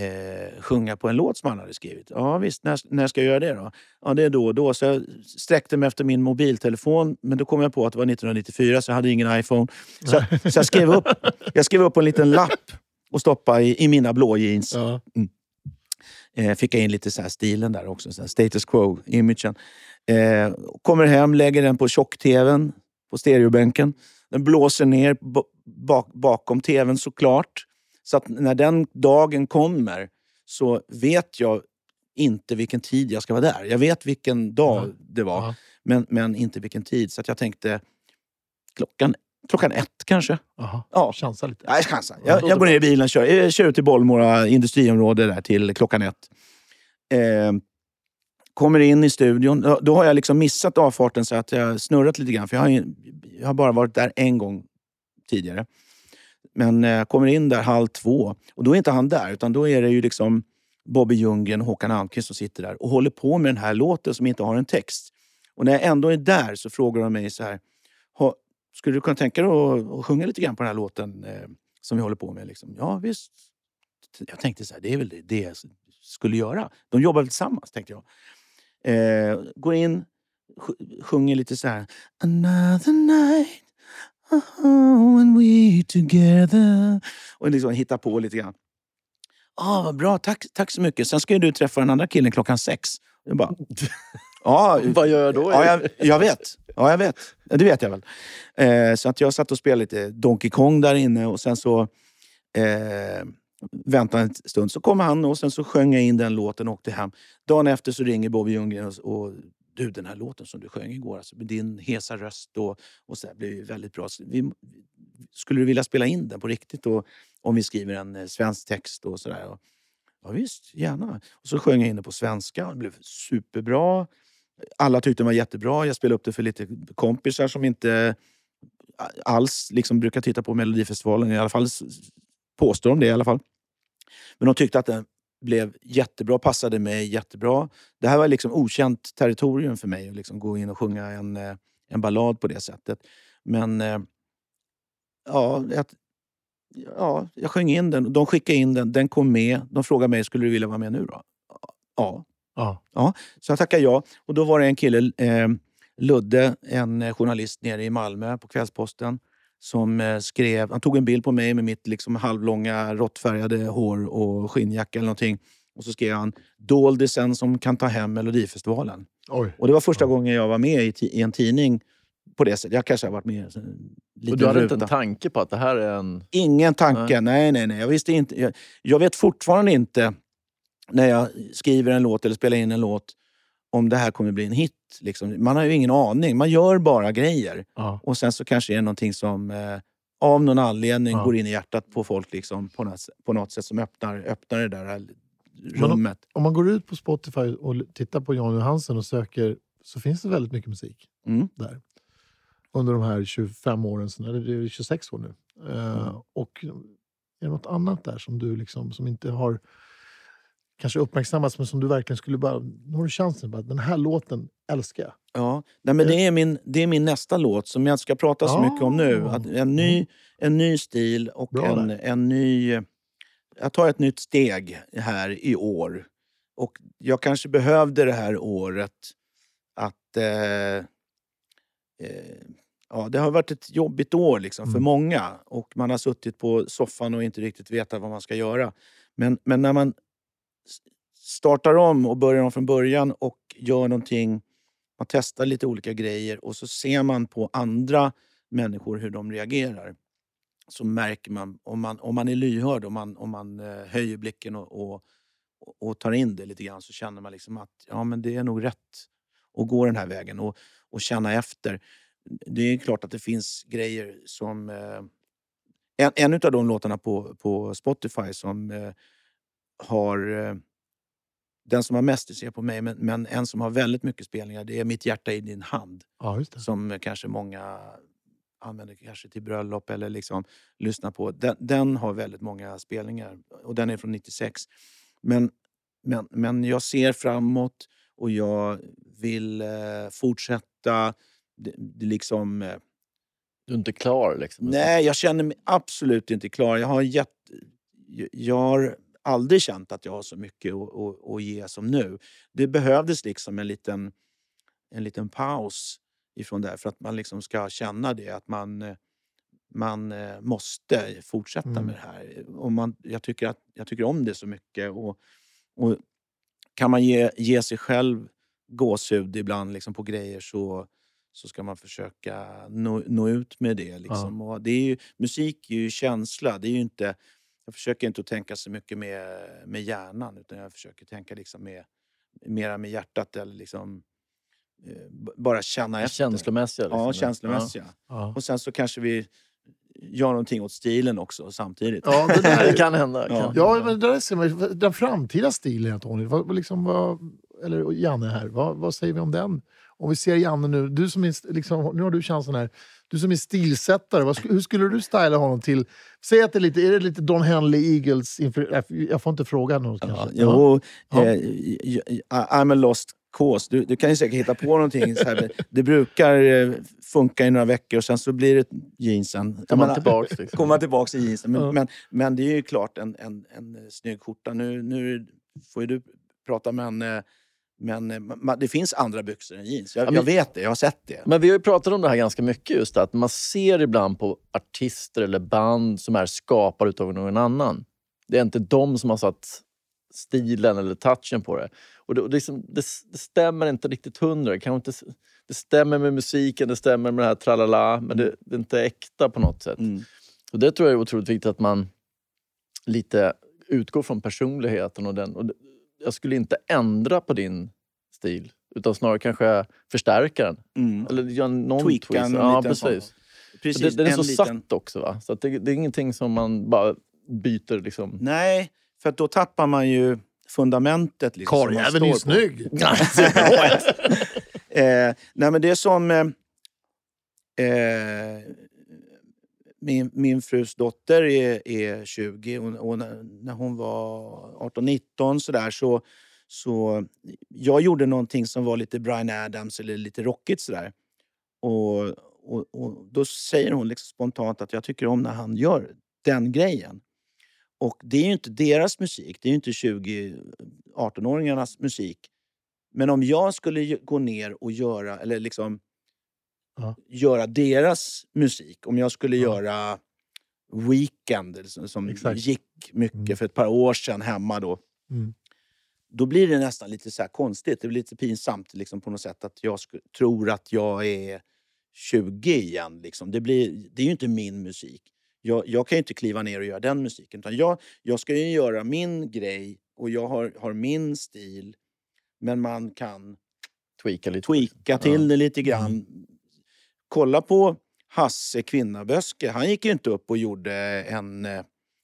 eh, sjunga på en låt som han hade skrivit. Ja visst, när, när ska jag göra det då? Ja, det är då och då. Så jag sträckte mig efter min mobiltelefon. Men då kom jag på att det var nittonhundranittiofyra så jag hade ingen iPhone. Så, så jag, skrev upp, jag skrev upp en liten lapp och stoppade i, i mina blå jeans. Mm. Eh, fick jag in lite så här stilen där också. Så här, status quo, imagen. Eh, kommer hem, lägger den på tjock-tvn, på stereobänken. Den blåser ner bak, bakom tvn såklart. Så att när den dagen kommer så vet jag inte vilken tid jag ska vara där. Jag vet vilken dag mm. det var, mm. men, men inte vilken tid. Så att jag tänkte, klockan Klockan ett kanske. Aha. Ja, chansa lite. Nej, chansa. Jag, jag går ner i bilen och kör, jag kör ut till Bollmora industriområde där till klockan ett. Eh, kommer in i studion. Då, då har jag liksom missat avfarten så att jag snurrat lite grann. För jag har, jag har bara varit där en gång tidigare. Men eh, kommer in där halv två. Och då är inte han där. Utan då är det ju liksom Bobby Ljunggren och Håkan Almqvist som sitter där. Och håller på med den här låten som inte har en text. Och när jag ändå är där så frågar de mig så här. Skulle du kunna tänka dig att sjunga lite grann på den här låten eh, som vi håller på med? Liksom? Ja, visst. Jag tänkte så här, det är väl det, det jag skulle göra. De jobbar väl tillsammans, tänkte jag. Eh, går in, sjunger lite så här. Another night, oh, when we together. Och liksom hittar på lite grann. Ja, ah, vad bra, tack, tack så mycket. Sen ska ju du träffa den andra killen klockan sex. Jag bara... Ja, vad gör jag då? Ja, jag, jag vet. Ja, jag vet. Det vet jag väl. Eh, så att jag satt och spelade lite Donkey Kong där inne och sen så eh, väntade en stund. Så kom han och sen så sjöng jag in den låten och åkte hem. Dagen efter så ringer Bobby Ljunggren och, och du, den här låten som du sjöng igår, alltså, med din hesa röst då, och så här, blev ju väldigt bra. Vi, skulle du vilja spela in den på riktigt och om vi skriver en svensk text och sådär? Och, ja visst, gärna. Och så sjöng jag in den på svenska och det blev superbra. Alla tyckte den var jättebra. Jag spelade upp det för lite kompisar som inte alls liksom brukar titta på Melodifestivalen. I alla fall påstår de det i alla fall. Men de tyckte att den blev jättebra, passade mig jättebra. Det här var liksom okänt territorium för mig. Att liksom gå in och sjunga en, en ballad på det sättet. Men ja, jag, ja, jag sjöng in den. De skickade in den, den kom med. De frågade mig, skulle du vilja vara med nu då? Ja. Ja. Ja, så jag tackar jag. Och då var det en kille, eh, Ludde, en journalist nere i Malmö på Kvällsposten som eh, skrev, han tog en bild på mig med mitt liksom halvlånga råttfärgade hår och skinnjacka eller någonting. Och så skrev han, doldisen som kan ta hem Melodifestivalen. Oj. Och det var första ja. gången jag var med i, t- i en tidning på det sättet. Jag kanske har varit med lite. Och du hade ruta. Inte en tanke på att det här är en... Ingen tanke, nej nej nej. nej. Jag visste inte, jag, jag vet fortfarande inte när jag skriver en låt eller spelar in en låt om det här kommer bli en hit liksom. Man har ju ingen aning, man gör bara grejer ja. och sen så kanske det är någonting som eh, av någon anledning ja. går in i hjärtat på folk liksom, på, något, på något sätt som öppnar, öppnar det där här rummet. Om, om man går ut på Spotify och tittar på Jan Johansson och söker så finns det väldigt mycket musik mm. där under de här tjugofem åren sen, eller det är tjugosex år nu eh, mm. och är det något annat där som du liksom, som inte har kanske uppmärksammas, men som du verkligen skulle bara... Nu har du chansen bara, den här låten älskar jag. Ja, nej, men det är, min, det är min nästa låt som jag ska prata ja. så mycket om nu. Att en, ny, en ny stil och Bra, en, en ny... Jag tar ett nytt steg här i år. Och jag kanske behövde det här året att... Eh, eh, ja, det har varit ett jobbigt år liksom, mm. för många. Och man har suttit på soffan och inte riktigt vetat vad man ska göra. Men, men när man... startar om och börjar om från början och gör någonting, man testar lite olika grejer och så ser man på andra människor hur de reagerar, så märker man om man, om man är lyhörd, om man, om man höjer blicken och, och, och tar in det lite grann, så känner man liksom att ja, men det är nog rätt att gå den här vägen och, och känna efter. Det är klart att det finns grejer som en, en av de låtarna på, på Spotify som har... Den som har mest, du ser på mig, men, men en som har väldigt mycket spelningar, det är Mitt hjärta i din hand. Ja, just det. Som kanske många använder kanske till bröllop eller liksom lyssnar på. Den, den har väldigt många spelningar och den är från nittiosex. Men, men, men jag ser framåt och jag vill eh, fortsätta. Det, det liksom... Eh, du är inte klar liksom? Nej, jag känner mig absolut inte klar. Jag har gett... Jag, jag har, aldrig känt att jag har så mycket att, att, att ge som nu. Det behövdes liksom en liten, en liten paus ifrån det här för att man liksom ska känna det, att man, man måste fortsätta mm. med det här. Och man, jag, tycker att, jag tycker om det så mycket och, och kan man ge, ge sig själv gåshud ibland liksom på grejer, så så ska man försöka nå, nå ut med det liksom. Ja. Och det är ju, musik är ju känsla, det är ju inte, jag försöker inte att tänka så mycket med med hjärnan, utan jag försöker tänka liksom med mera med hjärtat, eller liksom eh, bara känna efter. Känslomässiga liksom. Ja, känslomässiga. Ja. Ja. Och sen så kanske vi gör någonting åt stilen också samtidigt. Ja, det där kan hända. Kan. Ja. ja, men det där ser man, den framtida stilen, Tony, vad, liksom, vad, eller Janne här, vad, vad säger vi om den? Om vi ser Janne nu, du som är, liksom, nu har du chansen här, du som är stilsättare, vad, hur skulle du styla honom till? Säg att det är lite, är det lite Don Henley Eagles, jag får inte fråga något ja, kanske. Jo, ja. eh, I'm a lost cause. Du, du kan ju säkert hitta på någonting så här. Det brukar funka i några veckor och sen så blir det jeansen. Kommer man tillbaka liksom. Kommer man tillbaka i jeansen. Men, ja. men, men det är ju klart en, en, en snygg skjorta. Nu, nu får ju du prata med en... Men man, det finns andra byxor än jeans. Jag, ja, men, jag vet det, jag har sett det. Men vi har ju pratat om det här ganska mycket, just att man ser ibland på artister eller band som är skapade utav någon annan. Det är inte de som har satt stilen eller touchen på det. Och det, och det, liksom, det, det stämmer inte riktigt hundra. Det, kan inte, det stämmer med musiken, det stämmer med det här tralala, men det, det är inte äkta på något sätt. Mm. Och det tror jag är otroligt viktigt, att man lite utgår från personligheten och den... Och det, jag skulle inte ändra på din stil, utan snarare kanske förstärka den. Mm. Eller göra någon tweak. Ja, precis. precis det, det är så liten... satt också, va? Så att det, det är ingenting som man bara byter liksom. Nej, för att då tappar man ju fundamentet liksom. Karl, även är ju snygg. eh, nej, men det är som eh, eh, min, min frus dotter är, är tjugo och, och när, när hon var arton nitton så där, så, så jag gjorde någonting som var lite Bryan Adams eller lite rockigt så där. Och, och, och då säger hon liksom spontant att jag tycker om när han gör den grejen. Och det är ju inte deras musik, det är ju inte tjugo arton-åringarnas musik. Men om jag skulle gå ner och göra, eller liksom Uh-huh. göra deras musik, om jag skulle uh-huh. göra Weekend som, som gick mycket mm. för ett par år sedan hemma då mm. då blir det nästan lite så här konstigt, det blir lite pinsamt liksom på något sätt, att jag sku, tror att jag är tjugo igen liksom. det, blir, det är ju inte min musik, jag, jag kan ju inte kliva ner och göra den musiken, utan jag, jag ska ju göra min grej och jag har, har min stil, men man kan tweaka, lite. tweaka till uh-huh. det lite grann. Mm. Kolla på Hasse Kvinnaböske. Han gick ju inte upp och gjorde en,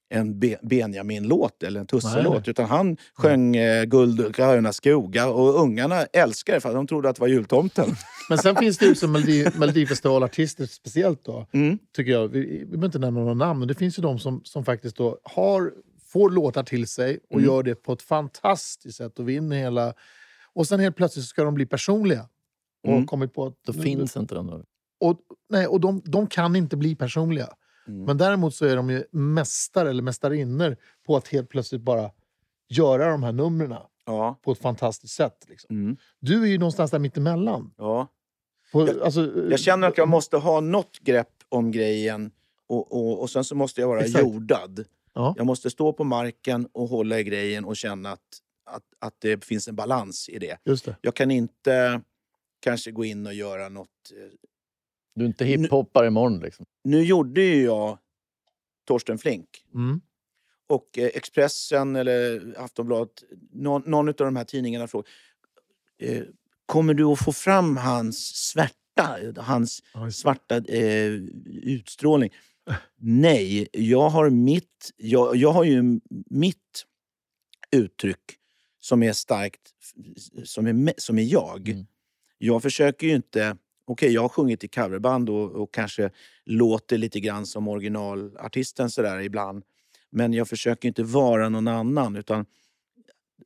en Be- Benjamin-låt eller en Tusse-låt. Utan han sjöng eh, Guld och gröna skogar. Och ungarna älskade det, för de trodde att det var jultomten. Men sen finns det ju som Melodi- Melodifestivalartister speciellt då. Mm. Tycker jag. Vi, vi behöver inte nämna några namn. Men det finns ju de som, som faktiskt då har, får låtar till sig. Och mm. gör det på ett fantastiskt sätt. Och vinner hela... Och sen helt plötsligt ska de bli personliga. Och mm. kommit på att... Då nu, finns inte den då. Och, nej, och de, de kan inte bli personliga. Mm. Men däremot så är de ju mästare eller mästarinnor på att helt plötsligt bara göra de här numren ja. på ett fantastiskt sätt. Liksom. Mm. Du är ju någonstans där mittemellan. Ja. På, jag, alltså, jag känner att jag måste ha något grepp om grejen och, och, och sen så måste jag vara exakt. jordad. Ja. Jag måste stå på marken och hålla i grejen och känna att, att, att det finns en balans i det. Just det. Jag kan inte kanske gå in och göra något... Du är inte hiphoppar imorgon liksom. Nu gjorde ju jag Torsten Flink. Mm. Och eh, Expressen eller Aftonbladet, någon, någon av de här tidningarna frågade eh, kommer du att få fram hans svärta, hans ja, svarta eh, utstrålning? Nej, jag har mitt jag, jag har ju mitt uttryck som är starkt, som är, som är jag. Mm. Jag försöker ju inte. Okej, okay, jag har sjungit i coverband och, och kanske låter lite grann som originalartisten sådär ibland. Men jag försöker inte vara någon annan, utan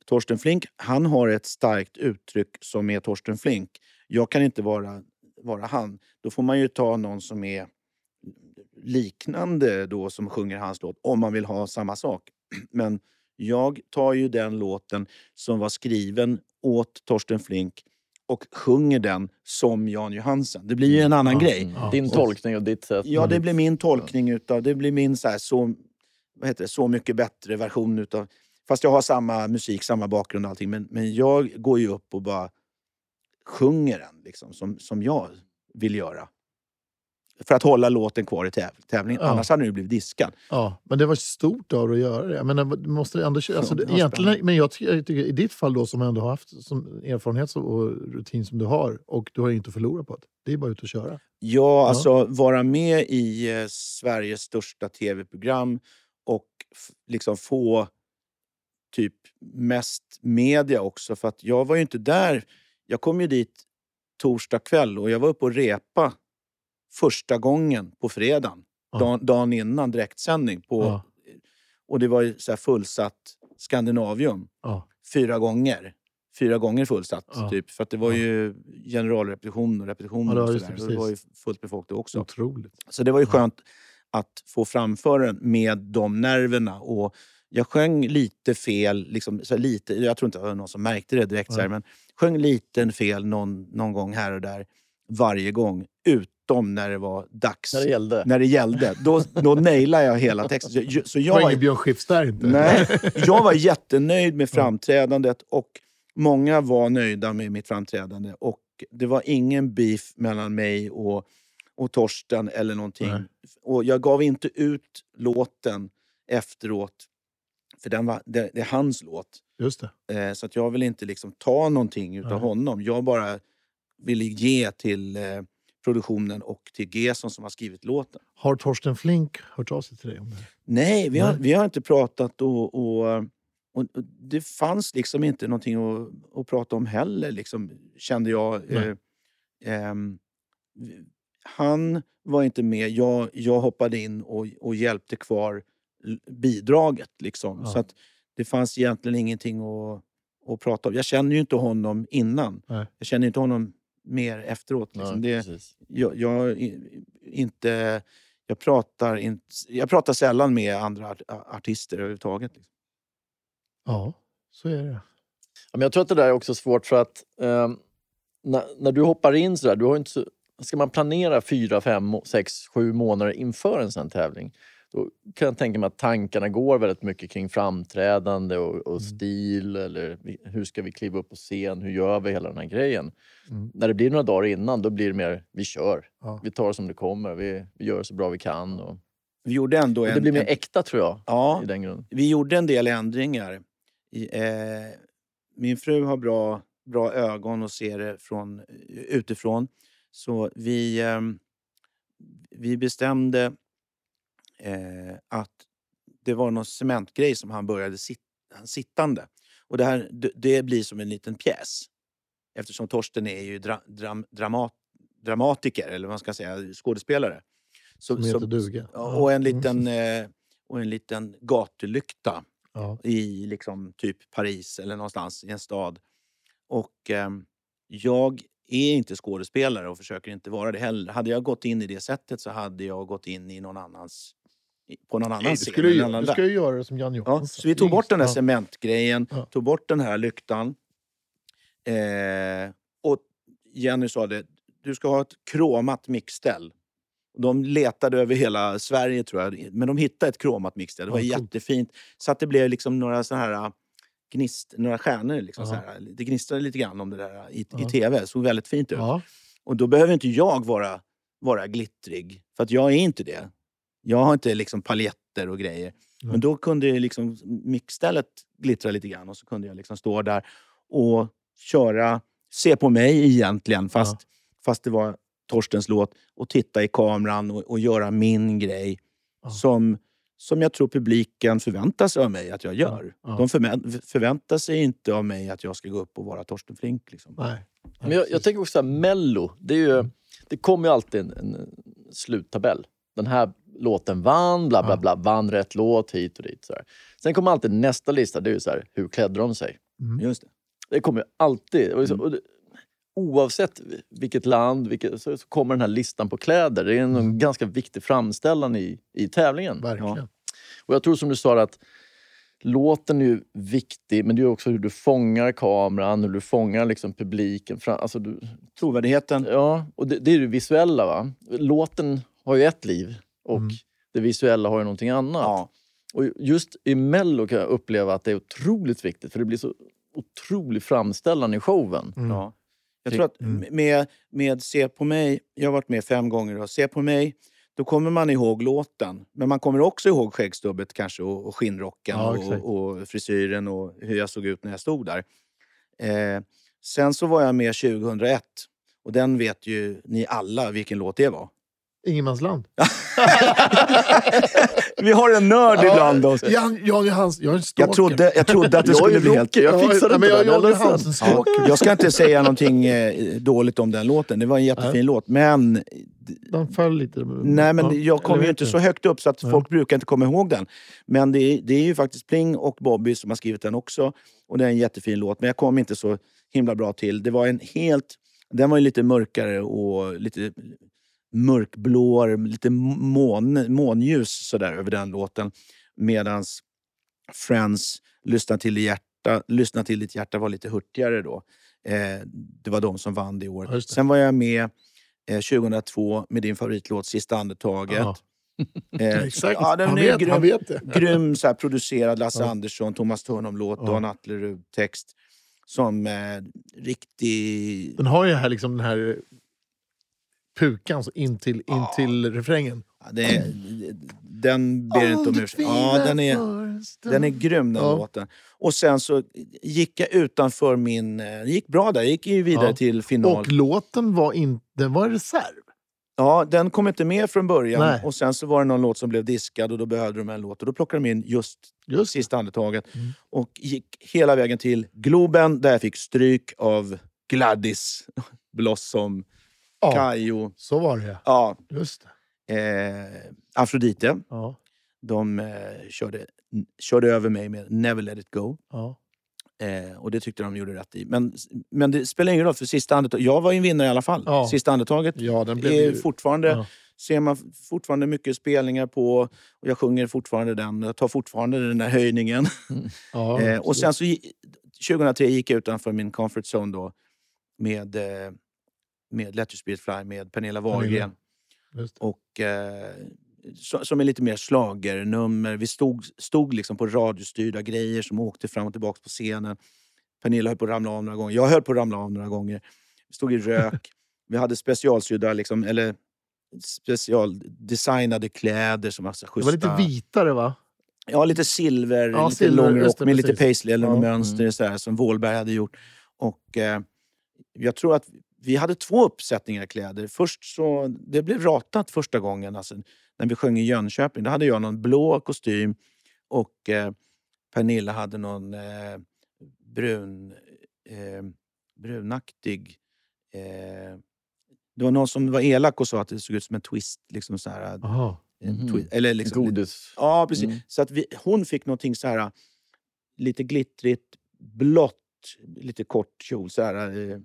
Torsten Flink, han har ett starkt uttryck som är Torsten Flink. Jag kan inte vara, vara han. Då får man ju ta någon som är liknande då, som sjunger hans låt, om man vill ha samma sak. Men jag tar ju den låten som var skriven åt Torsten Flink och sjunger den som Jan Johansson. Det blir ju en annan ja, grej. Ja. Din tolkning och ditt sätt. Ja, det blir min tolkning utav. Det blir min så här, så, vad heter det, så mycket bättre version utav. Fast jag har samma musik, samma bakgrund och allting. Men, men jag går ju upp och bara sjunger den liksom, som, som jag vill göra. För att hålla låten kvar i täv- tävlingen. Ja. Annars hade den ju blivit diskad. Ja, men det var stort av att göra det. Men det måste ändå, alltså, det, egentligen, men jag tycker, jag tycker i ditt fall då, som jag ändå har haft som erfarenhet och rutin som du har. Och du har inte förlorat på det. Det är bara ut och köra. Ja, ja. Alltså vara med i eh, Sveriges största tv-program. Och f- liksom få typ mest media också. För att jag var ju inte där. Jag kom ju dit torsdag kväll. Och jag var uppe och repa. Första gången på fredagen. Ja. Dagen, dagen innan direktsändning. På, ja. Och det var ju så här fullsatt Skandinavium. Ja. Fyra gånger. Fyra gånger fullsatt. Ja. Typ, för att det var ja. ju generalrepetition och repetition. Ja, och det, så det var ju fullt befolkning också. Otroligt. Så det var ju skönt ja. att få framföra den med de nerverna. Och jag sjöng lite fel. Liksom, så här lite, jag tror inte det var någon som märkte det direkt. Ja. Så här, men sjöng lite fel någon, någon gång här och där. Varje gång. Ut. Om när det var dags. När det gällde. När det gällde. Då, då nailade jag hela texten. Så jag, så jag, det var ingen Björn Skifs där inte. Nej, jag var jättenöjd med framträdandet. Och många var nöjda med mitt framträdande. Och det var ingen beef mellan mig och, och Torsten eller någonting. Nej. Och jag gav inte ut låten efteråt. För den var, det, det är hans låt. Just det. Eh, så att jag ville inte liksom ta någonting utav Nej. honom. Jag bara ville ge till... Eh, produktionen och till Gesson som har skrivit låten. Har Torsten Flink hört av sig till dig om det? Nej, vi har, Nej. Vi har inte pratat och, och, och det fanns liksom inte någonting att, att prata om heller liksom, kände jag. Eh, eh, han var inte med, jag, jag hoppade in och, och hjälpte kvar bidraget liksom. Ja. Så att det fanns egentligen ingenting att, att prata om. Jag känner ju inte honom innan. Nej. Jag känner inte honom mer efteråt liksom. Ja, det, jag, jag inte jag pratar inte jag pratar sällan med andra art, artister överhuvudtaget liksom. Ja, så är det. Ja, men jag tror att det där är också svårt för att eh, när, när du hoppar in så där, du har inte så, ska man planera fyra, fem, sex, sju månader inför en sån tävling. Då kan jag tänka mig att tankarna går väldigt mycket kring framträdande och, och stil. Eller hur ska vi kliva upp på scen? Hur gör vi hela den här grejen? Mm. När det blir några dagar innan, då blir det mer, vi kör. Ja. Vi tar som det kommer. Vi, vi gör så bra vi kan. Och... Vi gjorde ändå en, och det blir mer en... äkta, tror jag. Ja, i den grunden. Vi gjorde en del ändringar. I, eh, min fru har bra, bra ögon och ser det från, utifrån. Så vi, eh, vi bestämde... Eh, att det var någon cementgrej som han började sit- han sittande. Och det här det, det blir som en liten pjäs. Eftersom Torsten är ju dra- dram- dramat- dramatiker eller vad ska jag säga, skådespelare. Så, som, duga. Och en liten mm. eh, och en liten gatulykta ja. i liksom typ Paris eller någonstans i en stad. Och eh, jag är inte skådespelare och försöker inte vara det heller. Hade jag gått in i det sättet så hade jag gått in i någon annans på någon annan scen. Du, annan du ska ju göra det som Jan Johansson. Ja, så vi tog bort den här cementgrejen. Ja. Tog bort den här lyktan. Eh, och Jenny sa det. Du ska ha ett kromat mixställ. De letade över hela Sverige tror jag. Men de hittade ett kromat mixställ. Det var ja, cool. jättefint. Så att det blev liksom några så här gnist, några stjärnor liksom uh-huh. så här. Det gnistrade lite grann om det där i, uh-huh. i tv. Det såg väldigt fint ut. Uh-huh. Och då behöver inte jag vara, vara glittrig. För att jag är inte det. Jag har inte liksom paljetter och grejer. Mm. Men då kunde jag liksom mixstället glittra lite grann. Och så kunde jag liksom stå där och köra, se på mig egentligen. Fast, uh-huh. fast det var Torstens låt. Och titta i kameran och, och göra min grej. Uh-huh. Som... Som jag tror publiken förväntar sig av mig att jag gör. Ja, ja. De förvä- förväntar sig inte av mig att jag ska gå upp och vara Torsten Flink. Liksom. Nej. Men jag, jag tänker också så här, Mello. Det, är ju, det kommer ju alltid en, en sluttabell. Den här låten vann, bla bla bla, vann rätt låt, hit och dit. Så här. Sen kommer alltid nästa lista, det är ju så här, hur klädde de sig? Mm. Just det. Det kommer ju alltid... Och så, mm. och det, oavsett vilket land vilket, så kommer den här listan på kläder. Det är en mm. ganska viktig framställan i, i tävlingen. Verkligen. Ja. Och jag tror som du sa att låten är ju viktig, men det är också hur du fångar kameran, hur du fångar liksom publiken. Alltså du, trovärdigheten. Ja, och det, det är det visuella va? Låten har ju ett liv och mm. det visuella har ju någonting annat. Ja. Och just i Mello kan jag uppleva att det är otroligt viktigt för det blir så otroligt framställan i showen. Mm. Ja. Jag tror att med, med Se på mig, jag har varit med fem gånger och Se på mig, då kommer man ihåg låten. Men man kommer också ihåg skäggstubbet kanske och, och skinnrocken, ja, och, och frisyren och hur jag såg ut när jag stod där. Eh, sen så var jag med tjugohundraett. Och den vet ju ni alla vilken låt det var. Ingenmansland. Vi har en nörd ibland oss. Jan, Jan Johansson, jag är en stalker. Jag trodde, jag trodde att det skulle bli helt... Jag fixade ja, men jag, jag, jag, ja, jag ska inte säga någonting eh, dåligt om den låten. Det var en jättefin nej. låt, men... Den föll lite. Nej, men ja, jag kom ju inte så högt upp så att ja. folk brukar inte komma ihåg den. Men det är, det är ju faktiskt Pling och Bobby som har skrivit den också. Och det är en jättefin låt, men jag kom inte så himla bra till. Det var en helt... Den var ju lite mörkare och lite... mörkblå, lite mån, månljus sådär över den låten, medans Friends, lyssna till ditt hjärta lyssna till ditt hjärta var lite hurtigare då. Eh, det var de som vann det året. Det. Sen var jag med eh, tjugohundratvå med din favoritlåt Sista andetaget. Ja. Eh, Exakt. Ja, den han, är vet, grym, han vet det. Grym så här, producerad Lasse ja. Andersson, Thomas Törnholm-låt, ja. Dan Atlerud text som eh, riktig... Den har ju här liksom den här pukan så in till, in ja. till refrängen. Ja, det är, den ber inte om ursäkt. Ja, den är, den är grym den ja. låten. Och sen så gick jag utanför min... gick bra där. Jag gick ju vidare ja. till final. Och låten var inte... Den var reserv. Ja, den kom inte med från början. Nej. Och sen så var det någon låt som blev diskad och då behövde de en låt. Och då plockade de in just, just. Sista andetaget. Mm. Och gick hela vägen till Globen där jag fick stryk av Gladys Blossom. Ja, Kajo. Så var det. Ja. Just det. Eh, Afrodite. Ja. De eh, körde, körde över mig med Never Let It Go. Ja. Eh, och det tyckte de gjorde rätt i. Men, men det spelar ingen roll för sista andetaget. Jag var ju en vinnare i alla fall. Ja. Sista andetaget ja, den blev är ju... fortfarande... Ja. Ser man fortfarande mycket spelningar på. Och jag sjunger fortfarande den. Jag tar fortfarande den där höjningen. Mm. Ja, eh, och sen så... tjugohundratre gick jag utanför min comfort zone då. Med... Eh, med Let Your Spirit Fly, med Pernilla Wahlgren. Och eh, so, som är lite mer slagernummer. Vi stod, stod liksom på radiostyrda grejer som åkte fram och tillbaka på scenen. Pernilla höll på att ramla av några gånger. Jag höll på att ramla av några gånger. Vi stod i rök. Vi hade specialsydda liksom, eller specialdesignade kläder som var så schyssta. Det var lite vitare, va? Ja, lite silver, ja, lite långrock med lite paisley eller ja. mönster mm. så här, som Wåhlberg hade gjort. Och eh, jag tror att vi hade två uppsättningar kläder. Först så, det blev ratat första gången. Alltså, när vi sjöng i Jönköping. Då hade jag någon blå kostym. Och eh, Pernilla hade någon eh, brun, eh, brunaktig. Eh, det var någon som var elak och sa att det såg ut som en twist. Liksom så här. Aha. En twi- mm. eller liksom, godis. Ja, precis. Mm. Så att vi, hon fick någonting så här. Lite glittrigt, blått. Lite kort kjol så här. Eh,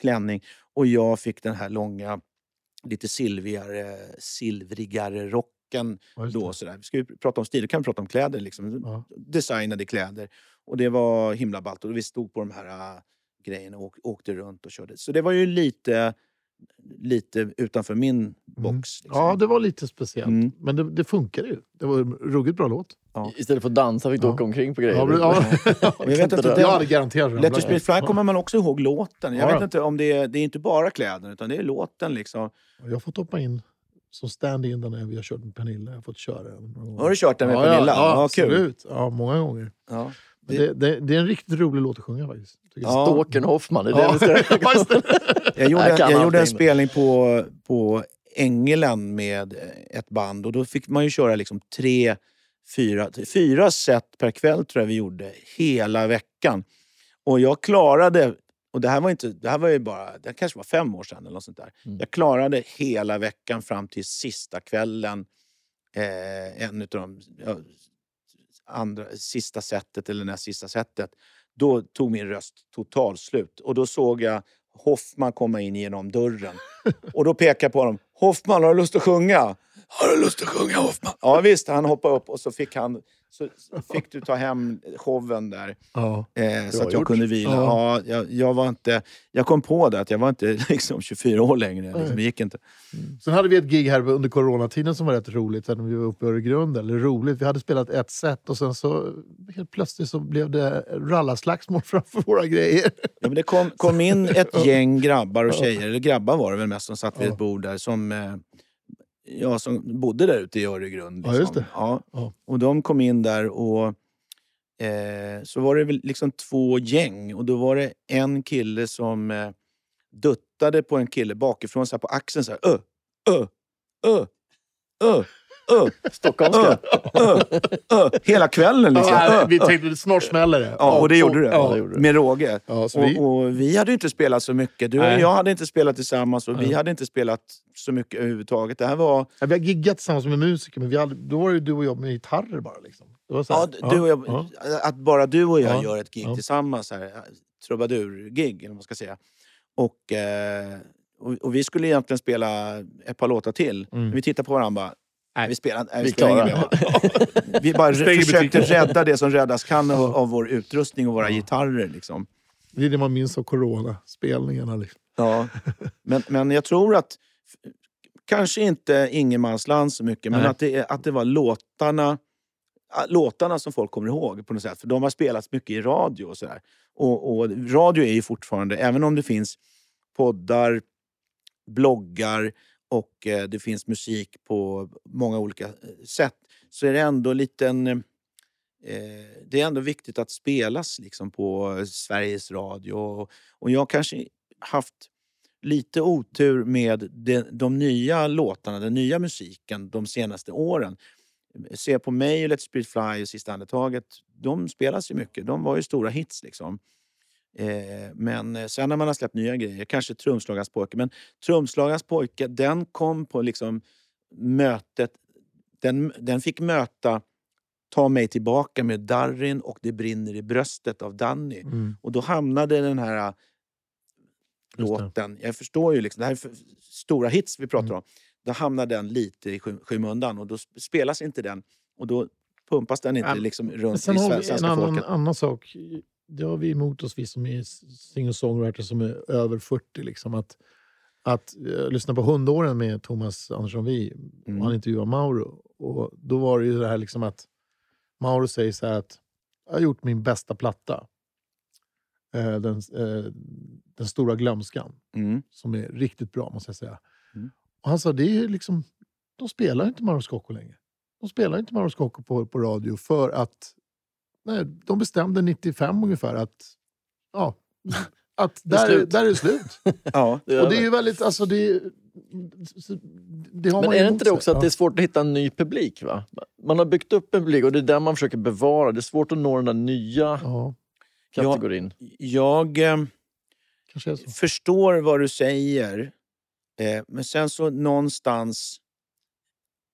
klänning. Och jag fick den här långa, lite silvigare, silvrigare rocken då sådär. Vi ska ju prata om stil, kan vi prata om kläder liksom. Ja. Designade kläder. Och det var himla ballt. Och vi stod på de här äh, grejerna och åkte runt och körde. Så det var ju lite lite utanför min box. Mm. Liksom. Ja, det var lite speciellt. Mm. Men det, det funkade ju. Det var en ruggigt bra låt. Ja. Istället för att dansa fick du ja. åka omkring på grejer. Ja, ja. ja. Jag vet inte, det hade garanterat. Let Your Spirit Fly kommer man också ihåg låten. Jag ja. vet inte om det är, det är inte bara kläderna utan det är låten liksom. Jag har fått hoppa in som stand-in där när vi har kört med Pernilla. Jag har fått köra. Och... Har du kört den med ja, Pernilla? Ja, ja, absolut. Kul. Ja, många gånger. Ja. Det... Det, det, det är en riktigt rolig låt att sjunga faktiskt. Ja. Stalkern Hoffman, det är ja. det vi ska... Jag gjorde, jag jag gjorde en spelning på, på England med ett band. Och då fick man ju köra liksom tre, fyra, fyra set per kväll tror jag vi gjorde. Hela veckan. Och jag klarade, och det här var inte, det här var ju bara, det kanske var fem år sedan eller något sånt där. Mm. Jag klarade hela veckan fram till sista kvällen. Eh, en utav de ja, andra, sista setet eller näst sista setet. Då tog min röst total slut. Och då såg jag Hoffman komma in genom dörren. Och då pekar jag på dem. Hoffman, har du lust att sjunga? har du lust att sjunga Hoffman? Ja visst, han hoppade upp och så fick han så fick du ta hem showen där. Ja, eh, så att jag gjort. kunde vila. Ja. Ja, jag, jag var inte jag kom på det att jag var inte liksom tjugofyra år längre. Det liksom, gick inte. Mm. Sen hade vi ett gig här under coronatiden som var rätt roligt när vi var uppe i Öregrund, eller roligt. Vi hade spelat ett set och sen så helt plötsligt så blev det rallarslagsmål framför våra grejer. Ja, men det kom, kom in ett gäng grabbar och tjejer, eller grabbar var det väl mest, som satt vid ett bord där som eh, Ja, som bodde där ute i Öregrund. Liksom. Ja, just det. Ja. Ja. Och de kom in där och eh, så var det väl liksom två gäng. Och då var det en kille som eh, duttade på en kille bakifrån så här på axeln så här. Ö, ö, ö, ö. Uh, Stockholmska. Uh, uh, uh, hela kvällen liksom. Uh, uh, uh. Vi tänkte snorsmäller det. Ja, och det gjorde det. Ja, med råge. Ja, vi... Och, och vi hade inte spelat så mycket. Du och Nej. Jag hade inte spelat tillsammans och Nej. Vi hade inte spelat så mycket överhuvudtaget. Det här var... Ja, vi har giggat tillsammans med musiker, men vi hade... då var det du och jag med gitarrer bara liksom. Det var så här... ja, du och jag... ja. Att bara du och jag ja. gör ett gig ja. tillsammans. Här, trubadur-gig, eller vad ska jag säga. Och, eh... och, och vi skulle egentligen spela ett par låtar till. Mm. Vi tittade på varandra. Nej, vi spelar nej, vi, vi spelar inget mer. Vi bara försökte rädda det som räddas kan av, av vår utrustning och våra ja. gitarrer liksom. Det är det man minns av corona-spelningarna liksom. Ja, men, men jag tror att kanske inte Ingenmansland så mycket, men att det, att det var låtarna låtarna som folk kommer ihåg på något sätt, för de har spelats mycket i radio och sådär. Och, och radio är ju fortfarande, även om det finns poddar, bloggar och det finns musik på många olika sätt, så är det ändå liten eh, det är ändå viktigt att spelas liksom på Sveriges Radio, och, och jag kanske haft lite otur med de, de nya låtarna, den nya musiken de senaste åren. Se på mig och Let's Spirit Fly och Sista andetaget, de spelas ju mycket, de var ju stora hits liksom. Eh, men sen när man har släppt nya grejer, kanske Trumslagars pojke, men Trumslagars pojke, den kom på liksom mötet, den, den fick möta Ta mig tillbaka med Darin och Det brinner i bröstet av Danny. Mm. Och då hamnade den här låten, jag förstår ju liksom, det här är stora hits vi pratar mm. om, då hamnade den lite i skymundan och då spelas inte den och då pumpas den inte liksom runt i svenska en annan, folket. En annan sak, det har vi emot oss, vi som är singer-songwriter som är över fyrtio liksom, att, att jag lyssnade på hundåren med Thomas Andersson Vi mm. och han intervjuade Mauro, och då var det ju det här liksom att Mauro säger så här att jag har gjort min bästa platta, eh, den, eh, den stora glömskan mm. som är riktigt bra måste jag säga. Mm. Och han sa det är liksom, de spelar inte Mauro Scocco längre, de spelar inte Mauro Scocco på, på radio för att nej, de bestämde nittiofem ungefär att ja, att där är, där är slut. Ja, det är och det är ju väldigt alltså det, det har man. Men är det inte det också att det är svårt att hitta en ny publik, va? Man har byggt upp en publik och det är där man försöker bevara. Det är svårt att nå den där nya ja. kategorin. Jag, jag Kanske är så. förstår vad du säger, eh, men sen så någonstans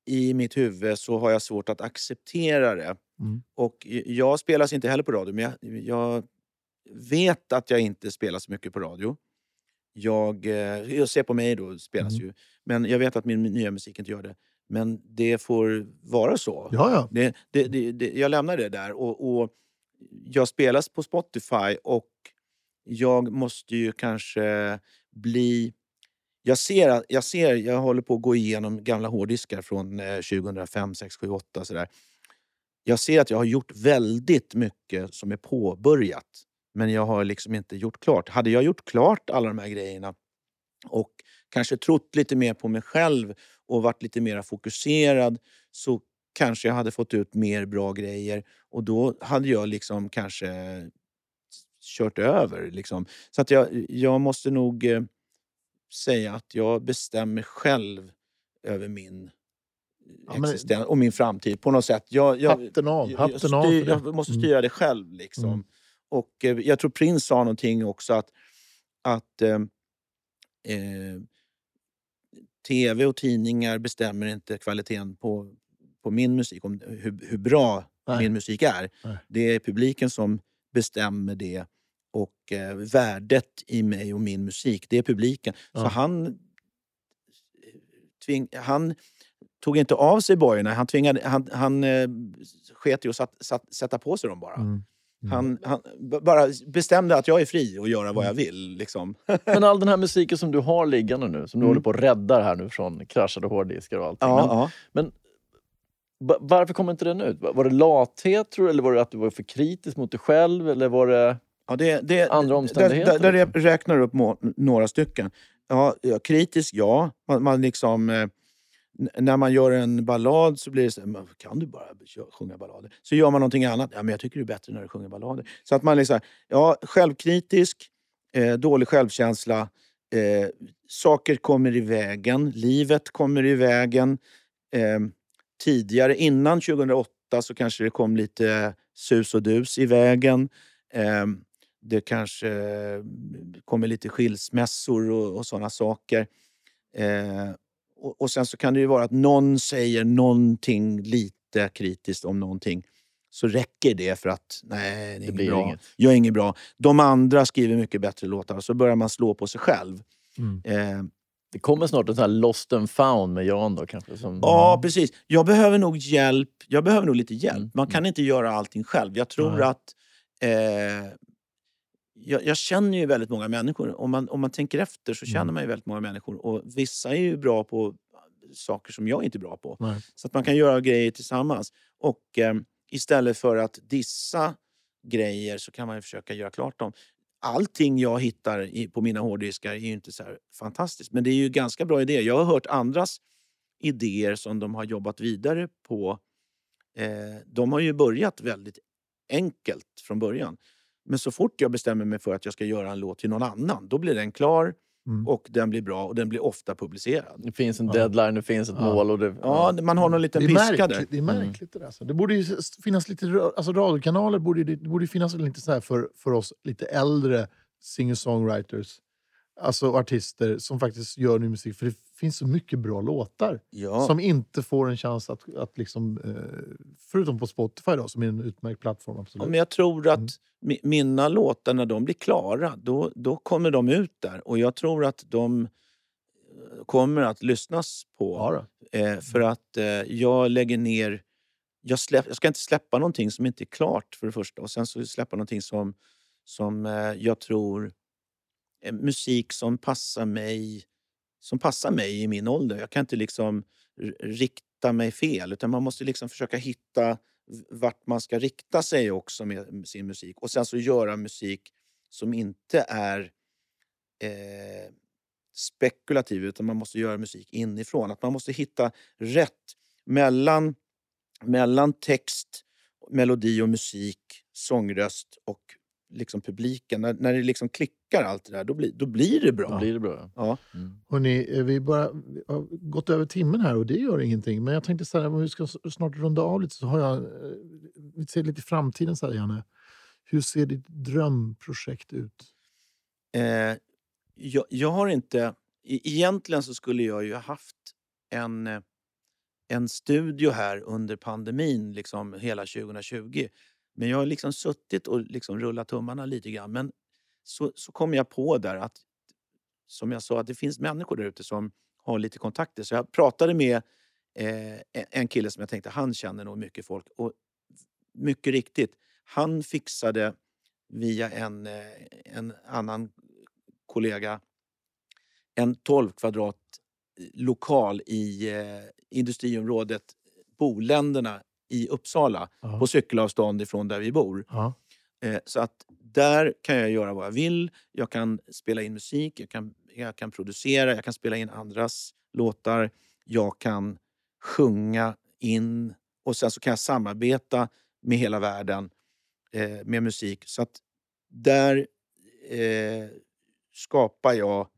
i mitt huvud så har jag svårt att acceptera det. Mm. Och jag spelas inte heller på radio, men jag, jag vet att jag inte spelar så mycket på radio. Jag, jag ser på mig då spelas mm. ju, men jag vet att min nya musik inte gör det, men det får vara så. Ja, ja. Det, det, det, det, jag lämnar det där och, och jag spelas på Spotify och jag måste ju kanske bli Jag ser, jag ser, jag håller på att gå igenom gamla hårddiskar från tjugohundrafem, sex, sju, åtta sådär. Jag ser att jag har gjort väldigt mycket som är påbörjat, men jag har liksom inte gjort klart. Hade jag gjort klart alla de här grejerna och kanske trott lite mer på mig själv och varit lite mer fokuserad, så kanske jag hade fått ut mer bra grejer, och då hade jag liksom kanske kört över liksom. Så att jag, jag måste nog säga att jag bestämmer själv över min ja, existens och min framtid på något sätt. Jag, jag, hatten av, jag, hatten jag, styr, av jag måste styra mm. det själv liksom. Mm. Och eh, jag tror Prins sa någonting också att, att eh, eh, tv och tidningar bestämmer inte kvaliteten på, på min musik, om hur, hur bra Nej. min musik är. Nej. Det är publiken som bestämmer det. Och eh, värdet i mig och min musik, det är publiken. Ja. Så han, tving, han tog inte av sig bojorna. Han tvingade, han, han eh, sket ju och satt, satt, sätta på sig dem bara. Mm. Mm. Han, han b- bara bestämde att jag är fri och göra vad jag vill. Liksom. Men all den här musiken som du har liggande nu, som du mm. håller på att rädda här nu från kraschade hårddiskar och allting. Ja, men, ja. men b- varför kom inte den ut? Var det lathet, tror du? Eller var det att du var för kritisk mot dig själv? Eller var det, ja, det, det andra omständigheter? Där, där, där räknar upp må- några stycken. Ja, kritisk, ja. Man, man liksom... Eh, när man gör en ballad så blir det så här, kan du bara sjunga ballader? Så gör man någonting annat. Ja, men jag tycker det är bättre när du sjunger ballader. Så att man liksom, ja, självkritisk, eh, dålig självkänsla, eh, saker kommer i vägen, livet kommer i vägen. Eh, tidigare, innan tjugohundraåtta så kanske det kom lite sus och dus i vägen. Eh, det kanske eh, kommer lite skilsmässor och, och sådana saker. Eh, Och sen så kan det ju vara att någon säger någonting lite kritiskt om någonting. Så räcker det för att, nej, det, det blir bra. Inget. Jag är inget bra. De andra skriver mycket bättre låtar. Så börjar man slå på sig själv. Mm. Eh, det kommer snart en sån här lost and found med Jan då kanske. Som ja, precis. Jag behöver nog hjälp. Jag behöver nog lite hjälp. Mm. Man kan mm. inte göra allting själv. Jag tror mm. att... Eh, Jag, jag känner ju väldigt många människor. Om man, om man tänker efter så känner mm. man ju väldigt många människor. Och vissa är ju bra på saker som jag inte är bra på. Nej. Så att man kan göra grejer tillsammans. Och eh, istället för att dissa grejer så kan man ju försöka göra klart dem. Allting jag hittar i, på mina hårddiskar är ju inte så här fantastiskt. Men det är ju ganska bra idéer. Jag har hört andras idéer som de har jobbat vidare på. Eh, de har ju börjat väldigt enkelt från början. Men så fort jag bestämmer mig för att jag ska göra en låt till någon annan, då blir den klar mm. och den blir bra och den blir ofta publicerad. Det finns en deadline, ja. Det finns ett ja. mål. Och det, ja. ja, man har någon liten piska där. Det är märkligt det där. Alltså. Det borde ju finnas lite, alltså radiokanaler borde, det borde finnas lite så här för, för oss lite äldre singer-songwriters, alltså artister som faktiskt gör ny musik. För det finns så mycket bra låtar ja. som inte får en chans att, att liksom, förutom på Spotify då, som är en utmärkt plattform. Absolut. Ja, men jag tror att mm. mina låtar när de blir klara, då, då kommer de ut där. Och jag tror att de kommer att lyssnas på. Ja, eh, för att eh, jag lägger ner, jag, släpp, jag ska inte släppa någonting som inte är klart för det första. Och sen så släppa någonting som, som eh, jag tror... musik som passar mig som passar mig i min ålder. Jag kan inte liksom rikta mig fel, utan man måste liksom försöka hitta vart man ska rikta sig också med sin musik. Och sen så göra musik som inte är eh, spekulativ, utan man måste göra musik inifrån. Att man måste hitta rätt mellan, mellan text, melodi och musik, sångröst och liksom publiken, när, när det liksom klickar allt det där, då blir, då blir det bra. Då blir det bra. Ja. Mm. Hörrni, vi, bara, vi har gått över timmen här och det gör ingenting, men jag tänkte så här, vi ska snart runda av lite, så har jag vi ser lite i framtiden så här, Janne. Hur ser ditt drömprojekt ut? Eh, jag, jag har inte, egentligen så skulle jag ju ha haft en en studio här under pandemin, liksom hela tjugotjugo. Men jag har liksom suttit och liksom rullat tummarna lite grann. Men så, så kom jag på där att, som jag sa, att det finns människor där ute som har lite kontakter. Så jag pratade med eh, en kille som jag tänkte, han känner nog mycket folk. Och mycket riktigt, han fixade via en, en annan kollega en tolv kvadrat lokal i eh, industriområdet Boländerna i Uppsala, uh-huh. på cykelavstånd ifrån där vi bor. Uh-huh. Eh, så att där kan jag göra vad jag vill. Jag kan spela in musik, jag kan, jag kan producera, jag kan spela in andras låtar, jag kan sjunga in och sen så kan jag samarbeta med hela världen eh, med musik. Så att där eh, skapar jag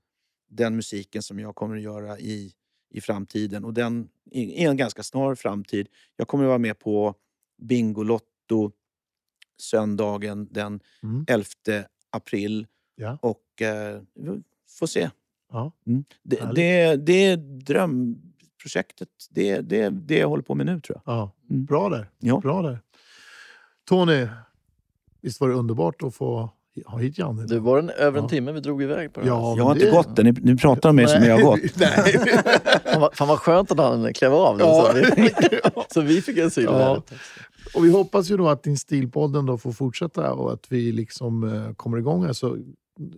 den musiken som jag kommer att göra i i framtiden, och den i en ganska snar framtid. Jag kommer att vara med på Bingolotto söndagen den mm. elfte april ja. och eh, får se. Ja. Mm. Det, det, det är drömprojektet. Det är det, det jag håller på med nu, tror jag. Ja. Mm. Bra där. Ja. Bra där. Tony, visst var det underbart att få Ja, hit Janne. Det var en, över en ja. timme vi drog iväg på det. Ja, jag har det... inte gått det. Ni, nu pratar om mig som jag har gått. Nej. fan, vad, fan vad skönt att han klev av. Ja. Så, vi, så vi fick en syn. Ja. Och vi hoppas ju då att din stilpodden då får fortsätta och att vi liksom eh, kommer igång här. Så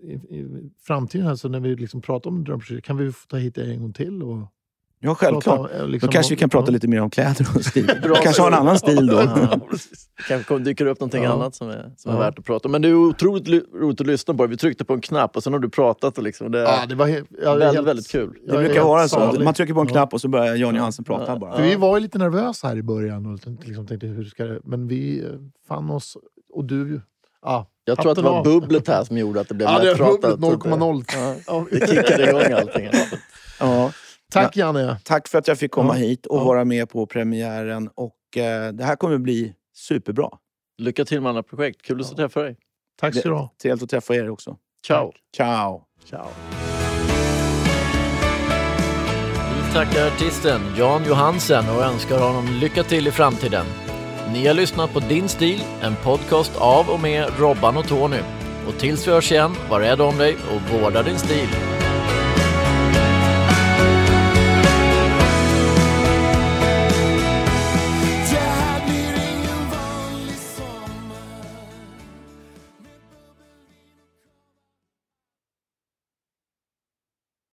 i, i framtiden här, så när vi liksom pratar om drömprojekt, kan vi få ta hit en gång till och... Ja, självklart. Prata, liksom, då kanske vi kan prata lite mer om kläder och stil. Kanske ha en annan stil då. Ja, kanske dyker upp någonting ja. annat som är, som är ja. värt att prata om. Men det är otroligt roligt att lyssna på. Vi tryckte på en knapp och sen har du pratat. Och liksom, det, ja, det var he- ja, väldigt, helt, väldigt kul. Det brukar vara så. Man trycker på en knapp och så börjar Jan Johansson prata ja. bara. För vi var ju lite nervösa här i början. Och liksom tänkte, hur ska det? Men vi fann oss, och du... Ja, jag tror att det var bubblet här som gjorde att det blev ja, mer pratat. noll komma noll Ja, det kickade igång allting. Ja. Tack Janne. Tack för att jag fick komma ja. hit och ja. vara med på premiären. Och eh, det här kommer bli superbra. Lycka till med alla projekt. Kul att ja. träffa dig. Tack så bra. Trevligt att träffa er också. Ciao. Tack. Ciao. Ciao. Vi tackar artisten Jan Johansson och önskar honom lycka till i framtiden. Ni har lyssnat på Din Stil, en podcast av och med Robban och Tony. Och tills vi hörs igen, var rädd om dig och vårda din stil.